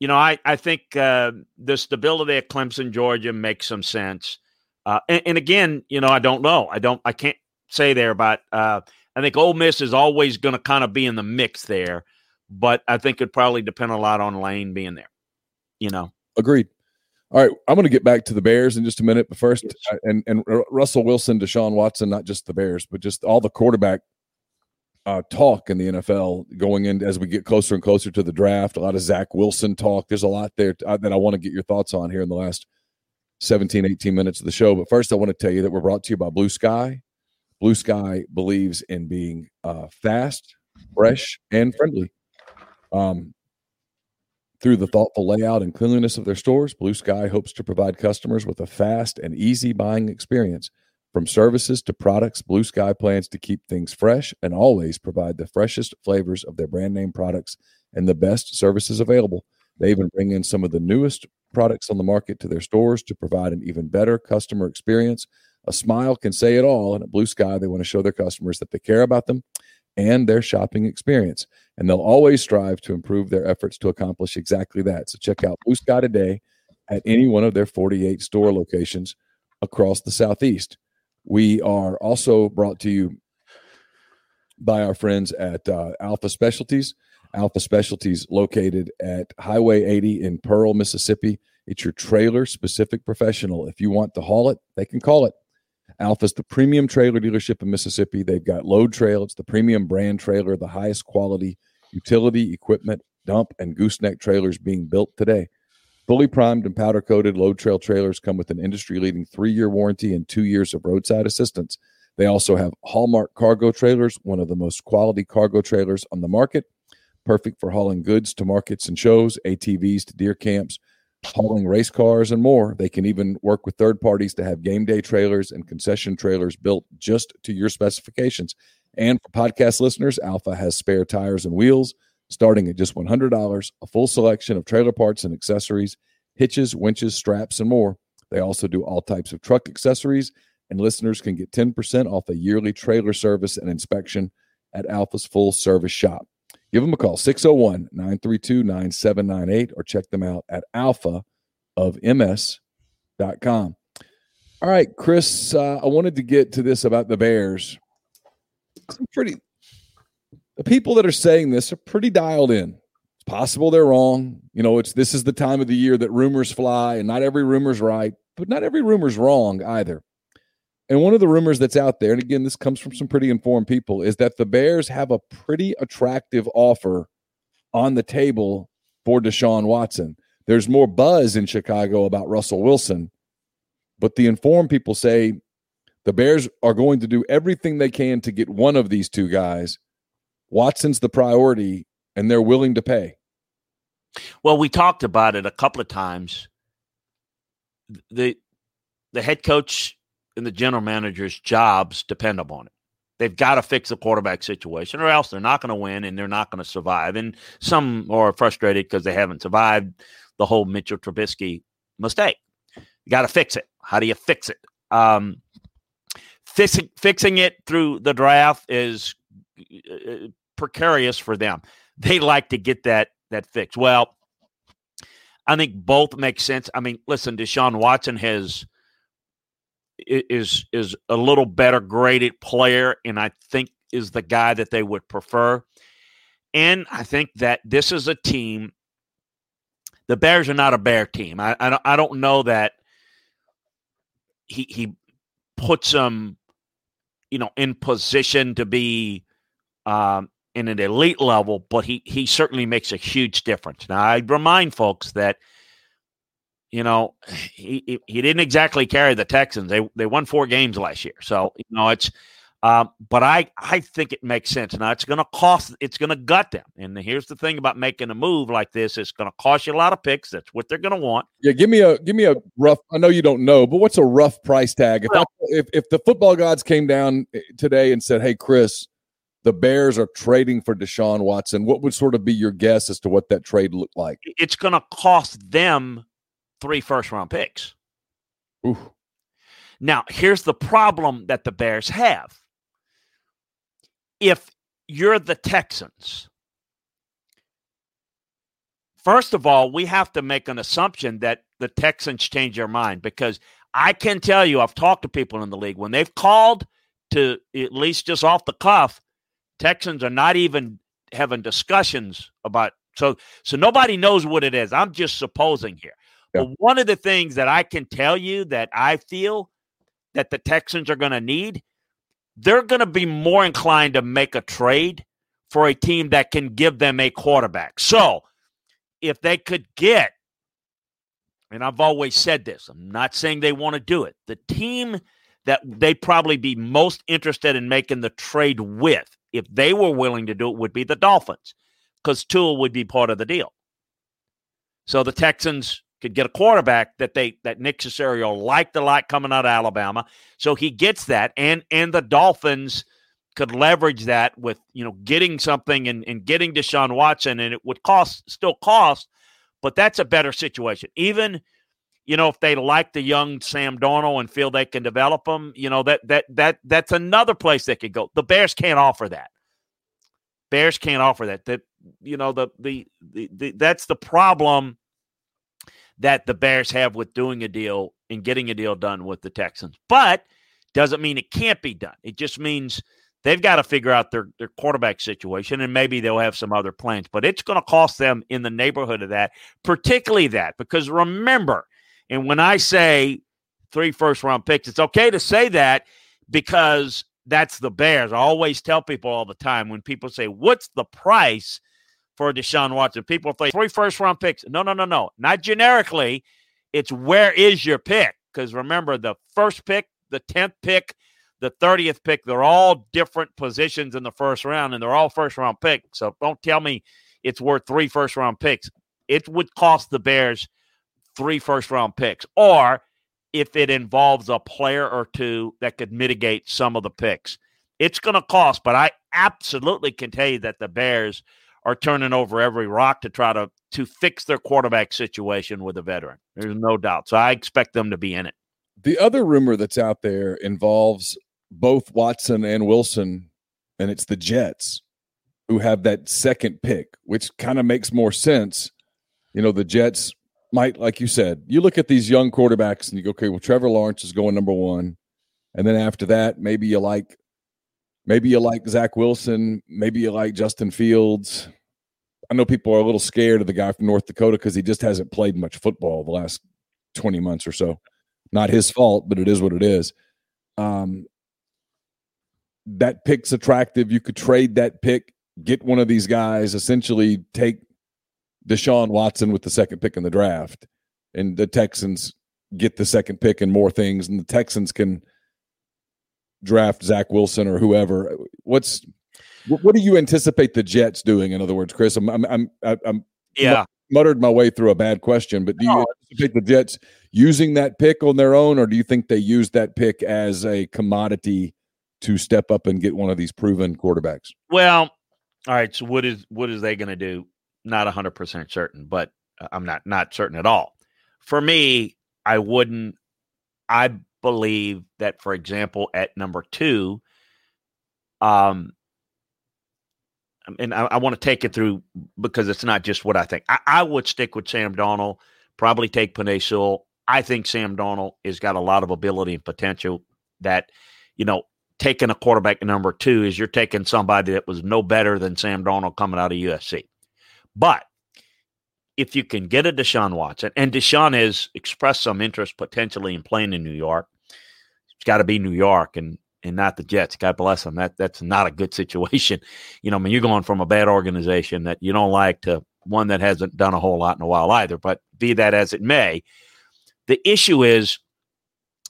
You know, I, I think uh, the stability at Clemson, Georgia makes some sense. Uh, and, and again, you know, I don't know. I don't, I can't say there, but uh, I think Ole Miss is always going to kind of be in the mix there. But I think it probably depend a lot on Lane being there, you know. Agreed. All right. I'm going to get back to the Bears in just a minute. But first, yes. and, and Russell Wilson, Deshaun Watson, not just the Bears, but just all the quarterback uh, talk in the N F L going in as we get closer and closer to the draft. A lot of Zach Wilson talk. There's a lot there uh, that I want to get your thoughts on here in the last seventeen, eighteen minutes of the show. But first, I want to tell you that we're brought to you by Blue Sky. Blue Sky believes in being uh, fast, fresh, and friendly. Um, through the thoughtful layout and cleanliness of their stores, Blue Sky hopes to provide customers with a fast and easy buying experience. From services to products, Blue Sky plans to keep things fresh and always provide the freshest flavors of their brand name products and the best services available. They even bring in some of the newest products on the market to their stores to provide an even better customer experience. A smile can say it all, and at Blue Sky, they want to show their customers that they care about them and their shopping experience, and they'll always strive to improve their efforts to accomplish exactly that. So check out Blue Sky today at any one of their forty-eight store locations across the Southeast. We are also brought to you by our friends at uh, Alpha Specialties. Alpha Specialties, located at Highway eighty in Pearl, Mississippi. It's your trailer-specific professional. If you want to haul it, they can call it. Alpha's the premium trailer dealership in Mississippi. They've got Load Trail. It's the premium brand trailer, the highest quality utility, equipment, dump, and gooseneck trailers being built today. Fully primed and powder-coated Load Trail trailers come with an industry-leading three-year warranty and two years of roadside assistance. They also have Hallmark cargo trailers, one of the most quality cargo trailers on the market, perfect for hauling goods to markets and shows, A T Vs to deer camps, hauling race cars, and more. They can even work with third parties to have game day trailers and concession trailers built just to your specifications. And for podcast listeners, Alpha has spare tires and wheels starting at just one hundred dollars, a full selection of trailer parts and accessories, hitches, winches, straps, and more. They also do all types of truck accessories, and listeners can get ten percent off a yearly trailer service and inspection at Alpha's full service shop. Give them a call, six oh one, nine three two, nine seven nine eight, or check them out at alpha of m s dot com. All right, Chris, uh, I wanted to get to this about the Bears. Some pretty, the people that are saying this are pretty dialed in. It's possible they're wrong. You know, it's this is the time of the year that rumors fly, and not every rumor's right, but not every rumor's wrong either. And one of the rumors that's out there, and again, this comes from some pretty informed people, is that the Bears have a pretty attractive offer on the table for Deshaun Watson. There's more buzz in Chicago about Russell Wilson, but the informed people say the Bears are going to do everything they can to get one of these two guys. Watson's the priority, and they're willing to pay. Well, we talked about it a couple of times. The, the head coach and the general manager's jobs depend upon it. They've got to fix the quarterback situation or else they're not going to win and they're not going to survive. And some are frustrated because they haven't survived the whole Mitchell Trubisky mistake. You got to fix it. How do you fix it? Um, fix, fixing it through the draft is uh, precarious for them. They like to get that, that fixed. Well, I think both make sense. I mean, listen, Deshaun Watson has is is a little better graded player, and I think is the guy that they would prefer. And I think that this is a team. The Bears are not a bear team. I I don't, I don't know that he he puts them, you know, in position to be um, in an elite level, but he he certainly makes a huge difference. Now I remind folks that, you know, he he didn't exactly carry the Texans. They they won four games last year. So, you know, it's um, but I, I think it makes sense. Now, it's going to cost – it's going to gut them. And here's the thing about making a move like this. It's going to cost you a lot of picks. That's what they're going to want. Yeah, give me a give me a rough – I know you don't know, but what's a rough price tag? If, well, I, if, if the football gods came down today and said, hey, Chris, the Bears are trading for Deshaun Watson, what would sort of be your guess as to what that trade looked like? It's going to cost them – three first-round picks. Oof. Now, here's the problem that the Bears have. If you're the Texans, first of all, we have to make an assumption that the Texans change their mind, because I can tell you, I've talked to people in the league, when they've called to at least just off the cuff, Texans are not even having discussions about so so nobody knows what it is. I'm just supposing here. But one of the things that I can tell you that I feel that the Texans are going to need they're going to be more inclined to make a trade for a team that can give them a quarterback. So if they could get, and I've always said this, I'm not saying they want to do it, the team that they'd probably be most interested in making the trade with, if they were willing to do it, would be the Dolphins, because Tua would be part of the deal. So the Texans could get a quarterback that they that Nick Cesario liked a lot coming out of Alabama. So he gets that, and and the Dolphins could leverage that with, you know, getting something and, and getting Deshaun Watson, and it would cost still cost, but that's a better situation. Even, you know, if they like the young Sam Darnold and feel they can develop him, you know, that that that that's another place they could go. The Bears can't offer that. Bears can't offer that. That you know the the, the the that's the problem that the Bears have with doing a deal and getting a deal done with the Texans. But doesn't mean it can't be done. It just means they've got to figure out their, their quarterback situation, and maybe they'll have some other plans. But it's going to cost them in the neighborhood of that, particularly that, because remember. And when I say three first-round picks, it's okay to say that because that's the Bears. I always tell people all the time when people say, what's the price for Deshaun Watson? People say, three first-round picks. No, no, no, no. Not generically. It's where is your pick? Because remember, the first pick, the tenth pick, the thirtieth pick, they're all different positions in the first round, and they're all first-round picks. So don't tell me it's worth three first-round picks. It would cost the Bears three first-round picks, or if it involves a player or two that could mitigate some of the picks. It's going to cost, but I absolutely can tell you that the Bears are turning over every rock to try to, to fix their quarterback situation with a veteran. There's no doubt. So I expect them to be in it. The other rumor that's out there involves both Watson and Wilson, and it's the Jets who have that second pick, which kind of makes more sense. You know, the Jets – Mike, like you said, you look at these young quarterbacks and you go, okay, well, Trevor Lawrence is going number one. And then after that, maybe you like maybe you like Zach Wilson. Maybe you like Justin Fields. I know people are a little scared of the guy from North Dakota because he just hasn't played much football the last twenty months or so. Not his fault, but it is what it is. Um, that pick's attractive. You could trade that pick, get one of these guys, essentially take – Deshaun Watson with the second pick in the draft, and the Texans get the second pick and more things, and the Texans can draft Zach Wilson or whoever. What's what do you anticipate the Jets doing? In other words, Chris, I'm I'm I'm, I'm yeah muttered my way through a bad question, but do you anticipate the Jets using that pick on their own, or do you think they use that pick as a commodity to step up and get one of these proven quarterbacks? Well, all right. So what is what is they going to do? Not one hundred percent certain, but I'm not not certain at all. For me, I wouldn't – I believe that, for example, at number two, um, and I, I want to take it through because it's not just what I think. I, I would stick with Sam Darnold, probably take Penei Sewell. I think Sam Darnold has got a lot of ability and potential that, you know, taking a quarterback at number two is you're taking somebody that was no better than Sam Darnold coming out of U S C. But if you can get a Deshaun Watson, and Deshaun has expressed some interest potentially in playing in New York, it's got to be New York and and not the Jets. God bless him. That, that's not a good situation. You know, I mean, you're going from a bad organization that you don't like to one that hasn't done a whole lot in a while either, but be that as it may, the issue is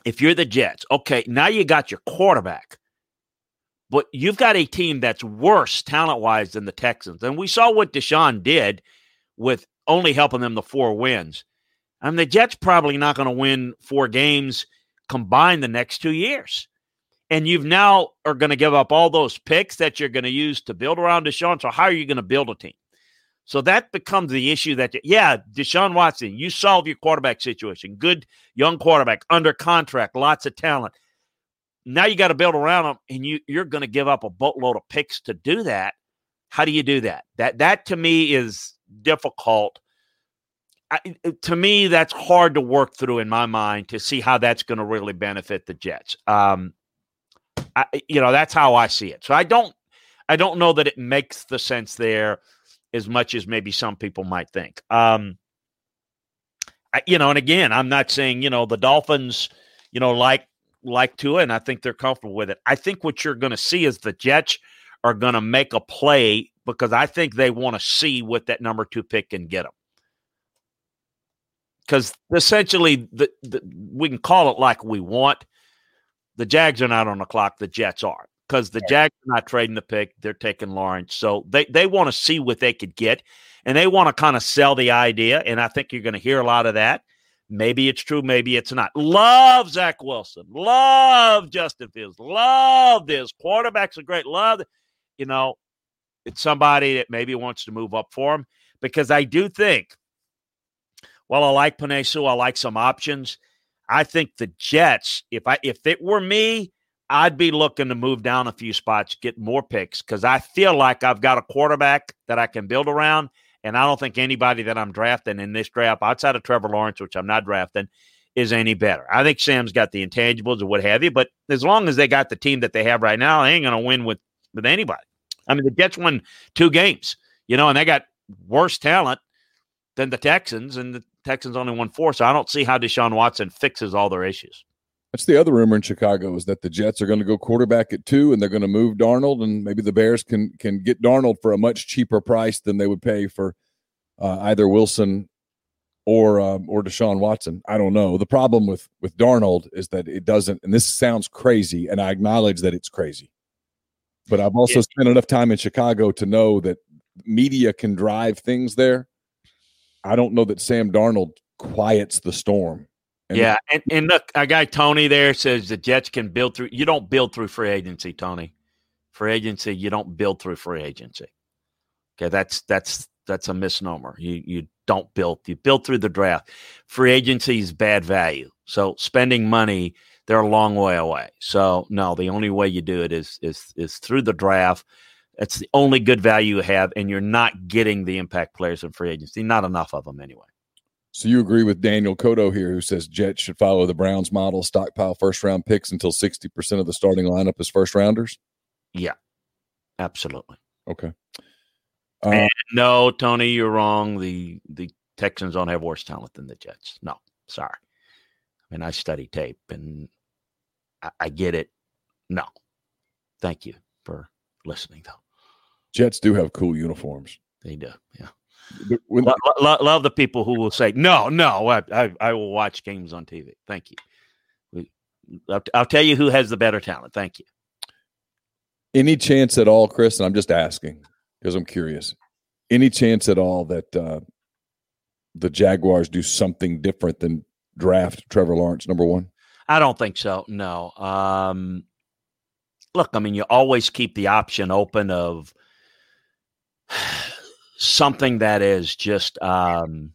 if you're the Jets, okay, now you got your quarterback. But you've got a team that's worse talent-wise than the Texans. And we saw what Deshaun did with only helping them the four wins. I mean, the Jets probably not going to win four games combined the next two years. And you've now are going to give up all those picks that you're going to use to build around Deshaun. So how are you going to build a team? So that becomes the issue that, yeah, Deshaun Watson, you solve your quarterback situation. Good young quarterback, under contract, lots of talent. Now you got to build around them, and you, you're going to give up a boatload of picks to do that. How do you do that? That that to me is difficult. I, to me, that's hard to work through in my mind to see how that's going to really benefit the Jets. Um, I, you know, that's how I see it. So I don't, I don't know that it makes the sense there as much as maybe some people might think. Um, I, you know, and again, I'm not saying you know the Dolphins, you know, like. like Tua, and I think they're comfortable with it. I think what you're going to see is the Jets are going to make a play because I think they want to see what that number two pick can get them. Because essentially, the, the, we can call it like we want. The Jags are not on the clock. The Jets are. Because the Jags are not trading the pick. They're taking Lawrence. So they, they want to see what they could get, and they want to kind of sell the idea, and I think you're going to hear a lot of that. Maybe it's true. Maybe it's not. Love Zach Wilson. Love Justin Fields. Love this. Quarterbacks are great. Love, you know, it's somebody that maybe wants to move up for him because I do think, well, I like Penei Sewell. I like some options. I think the Jets, if I if it were me, I'd be looking to move down a few spots, get more picks, because I feel like I've got a quarterback that I can build around, and I don't think anybody that I'm drafting in this draft, outside of Trevor Lawrence, which I'm not drafting, is any better. I think Sam's got the intangibles or what have you, but as long as they got the team that they have right now, they ain't going to win with, with anybody. I mean, the Jets won two games, you know, and they got worse talent than the Texans, and the Texans only won four, so I don't see how Deshaun Watson fixes all their issues. That's the other rumor in Chicago is that the Jets are going to go quarterback at two and they're going to move Darnold, and maybe the Bears can can get Darnold for a much cheaper price than they would pay for uh, either Wilson or um, or Deshaun Watson. I don't know. The problem with with Darnold is that it doesn't, and this sounds crazy, and I acknowledge that it's crazy, but I've also it, spent enough time in Chicago to know that media can drive things there. I don't know that Sam Darnold quiets the storm. And yeah, and, and look, our guy Tony there says the Jets can build through. You don't build through free agency, Tony. Free agency, you don't build through free agency. Okay, that's that's that's a misnomer. You you don't build. You build through the draft. Free agency is bad value. So spending money, they're a long way away. So no, the only way you do it is is is through the draft. That's the only good value you have, and you're not getting the impact players in free agency. Not enough of them anyway. So you agree with Daniel Cotto here, who says Jets should follow the Browns model, stockpile first-round picks until sixty percent of the starting lineup is first-rounders? Yeah, absolutely. Okay. Uh, and no, Tony, you're wrong. The the Texans don't have worse talent than the Jets. No, sorry. I mean, I study tape, and I, I get it. No. Thank you for listening, though. Jets do have cool uniforms. They do, yeah. Lo- lo- love the people who will say, no, no, I, I, I will watch games on T V. Thank you. We, I'll, I'll tell you who has the better talent. Thank you. Any chance at all, Chris, and I'm just asking because I'm curious, any chance at all that uh, the Jaguars do something different than draft Trevor Lawrence, number one? I don't think so, no. Um, look, I mean, you always keep the option open of – something that is just um,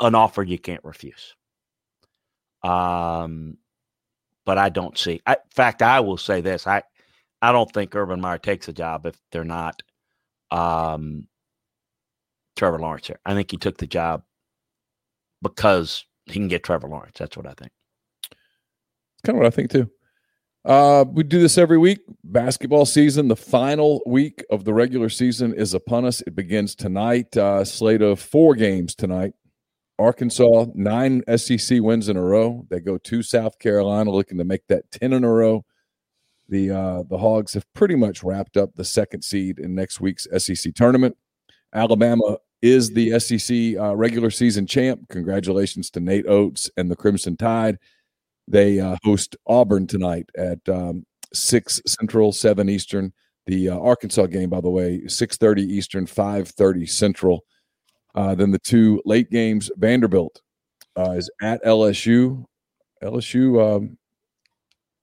an offer you can't refuse. Um, but I don't see. I, in fact, I will say this. I, I don't think Urban Meyer takes a job if they're not um, Trevor Lawrence here. I think he took the job because he can get Trevor Lawrence. That's what I think. That's kind of what I think, too. Uh, we do this every week. Basketball season, the final week of the regular season is upon us. It begins tonight. Uh, slate of four games tonight. Arkansas, nine S E C wins in a row. They go to South Carolina looking to make that ten in a row. The uh, the Hogs have pretty much wrapped up the second seed in next week's S E C tournament. Alabama is the S E C uh, regular season champ. Congratulations to Nate Oates and the Crimson Tide. They uh, host Auburn tonight at um, six Central, seven Eastern. The uh, Arkansas game, by the way, six thirty Eastern, five thirty Central. Uh, then the two late games, Vanderbilt uh, is at L S U. L S U um,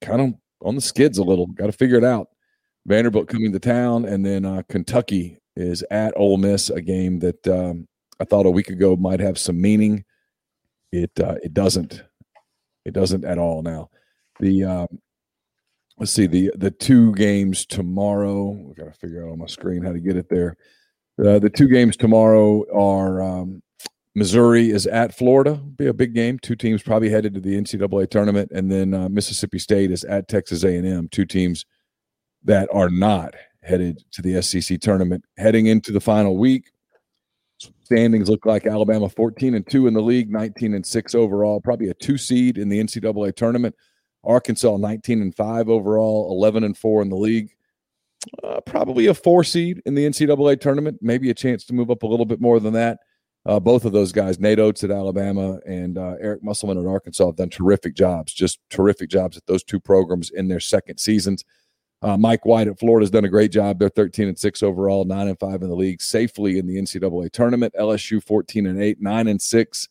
kind of on the skids a little. Got to figure it out. Vanderbilt coming to town. And then uh, Kentucky is at Ole Miss, a game that um, I thought a week ago might have some meaning. It uh, it doesn't. It doesn't at all now. The um, let's see the the two games tomorrow. We've got to figure out on my screen how to get it there. Uh, the two games tomorrow are um, Missouri is at Florida. Be a big game. Two teams probably headed to the N C double A tournament, and then uh, Mississippi State is at Texas A and M. Two teams that are not headed to the S E C tournament. Heading into the final week. Standings look like Alabama fourteen and two in the league, nineteen and six overall, probably a two seed in the N C double A tournament. Arkansas nineteen and five overall, eleven and four in the league. Uh, probably a four seed in the N C double A tournament, maybe a chance to move up a little bit more than that. Uh, both of those guys, Nate Oates at Alabama and uh, Eric Musselman at Arkansas, have done terrific jobs, just terrific jobs at those two programs in their second seasons. Uh, Mike White at Florida has done a great job. They're thirteen and six overall, nine and five in the league, safely in the N C double A tournament. L S U fourteen and eight, nine and six.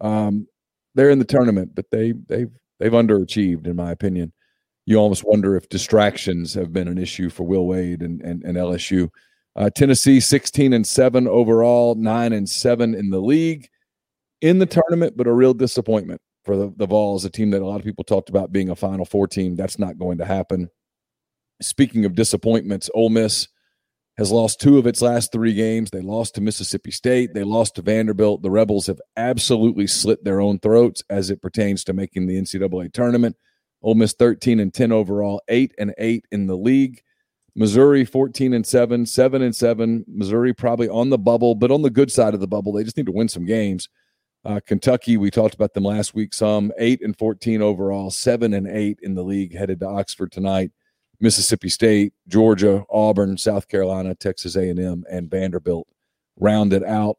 Um, they're in the tournament, but they they've they've underachieved, in my opinion. You almost wonder if distractions have been an issue for Will Wade and, and, and L S U. Uh, Tennessee, sixteen and seven overall, nine and seven in the league, in the tournament, but a real disappointment for the, the Vols, a team that a lot of people talked about being a Final Four team. That's not going to happen. Speaking of disappointments, Ole Miss has lost two of its last three games. They lost to Mississippi State. They lost to Vanderbilt. The Rebels have absolutely slit their own throats as it pertains to making the N C double A tournament. Ole Miss thirteen and ten overall, eight and eight in the league. Missouri fourteen and seven, seven and seven. Missouri probably on the bubble, but on the good side of the bubble. They just need to win some games. Uh, Kentucky, we talked about them last week some, eight and fourteen overall, seven and eight in the league, headed to Oxford tonight. Mississippi State, Georgia, Auburn, South Carolina, Texas A and M, and Vanderbilt rounded out.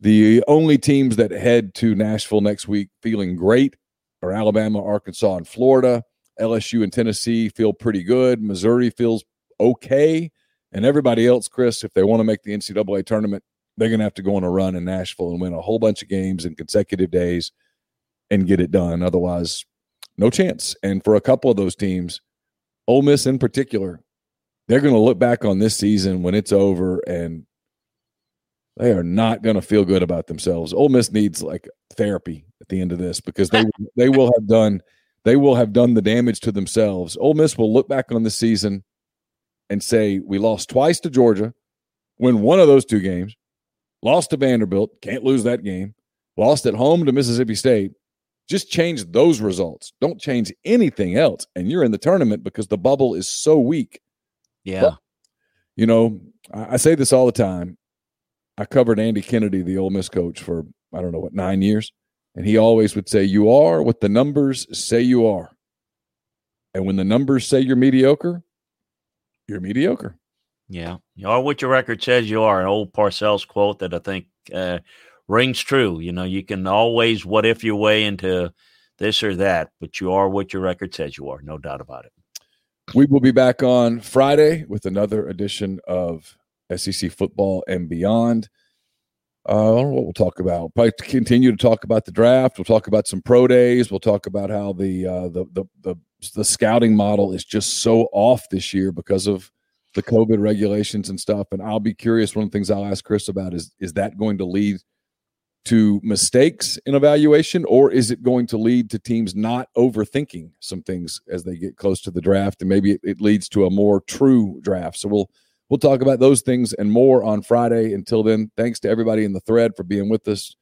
The only teams that head to Nashville next week feeling great or Alabama, Arkansas, and Florida. L S U and Tennessee feel pretty good. Missouri feels okay. And everybody else, Chris, if they want to make the N C double A tournament, they're going to have to go on a run in Nashville and win a whole bunch of games in consecutive days and get it done. Otherwise, no chance. And for a couple of those teams, Ole Miss in particular, they're going to look back on this season when it's over and they are not going to feel good about themselves. Ole Miss needs like therapy at the end of this because they they will have done they will have done the damage to themselves. Ole Miss will look back on the season and say we lost twice to Georgia, win one of those two games, lost to Vanderbilt, can't lose that game, lost at home to Mississippi State. Just change those results. Don't change anything else, and you're in the tournament because the bubble is so weak. Yeah, but, you know, I, I say this all the time. I covered Andy Kennedy, the Ole Miss coach, for, I don't know, what, nine years. And he always would say, you are what the numbers say you are. And when the numbers say you're mediocre, you're mediocre. Yeah. You are what your record says you are. An old Parcells quote that I think uh, rings true. You know, you can always what if your way into this or that, but you are what your record says you are. No doubt about it. We will be back on Friday with another edition of S E C Football and Beyond. Uh, I don't know what we'll talk about. We'll probably continue to talk about the draft. We'll talk about some pro days. We'll talk about how the uh, the, the the the scouting model is just so off this year because of the COVID regulations and stuff. And I'll be curious. One of the things I'll ask Chris about is, is that going to lead to mistakes in evaluation, or is it going to lead to teams not overthinking some things as they get close to the draft? And maybe it, it leads to a more true draft. So we'll We'll talk about those things and more on Friday. Until then, thanks to everybody in the thread for being with us,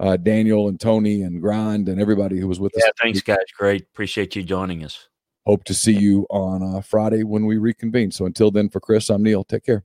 uh, Daniel and Tony and Grind and everybody who was with yeah, us. Yeah, thanks, guys. Great. Appreciate you joining us. Hope to see you on uh, Friday when we reconvene. So until then, for Chris, I'm Neil. Take care.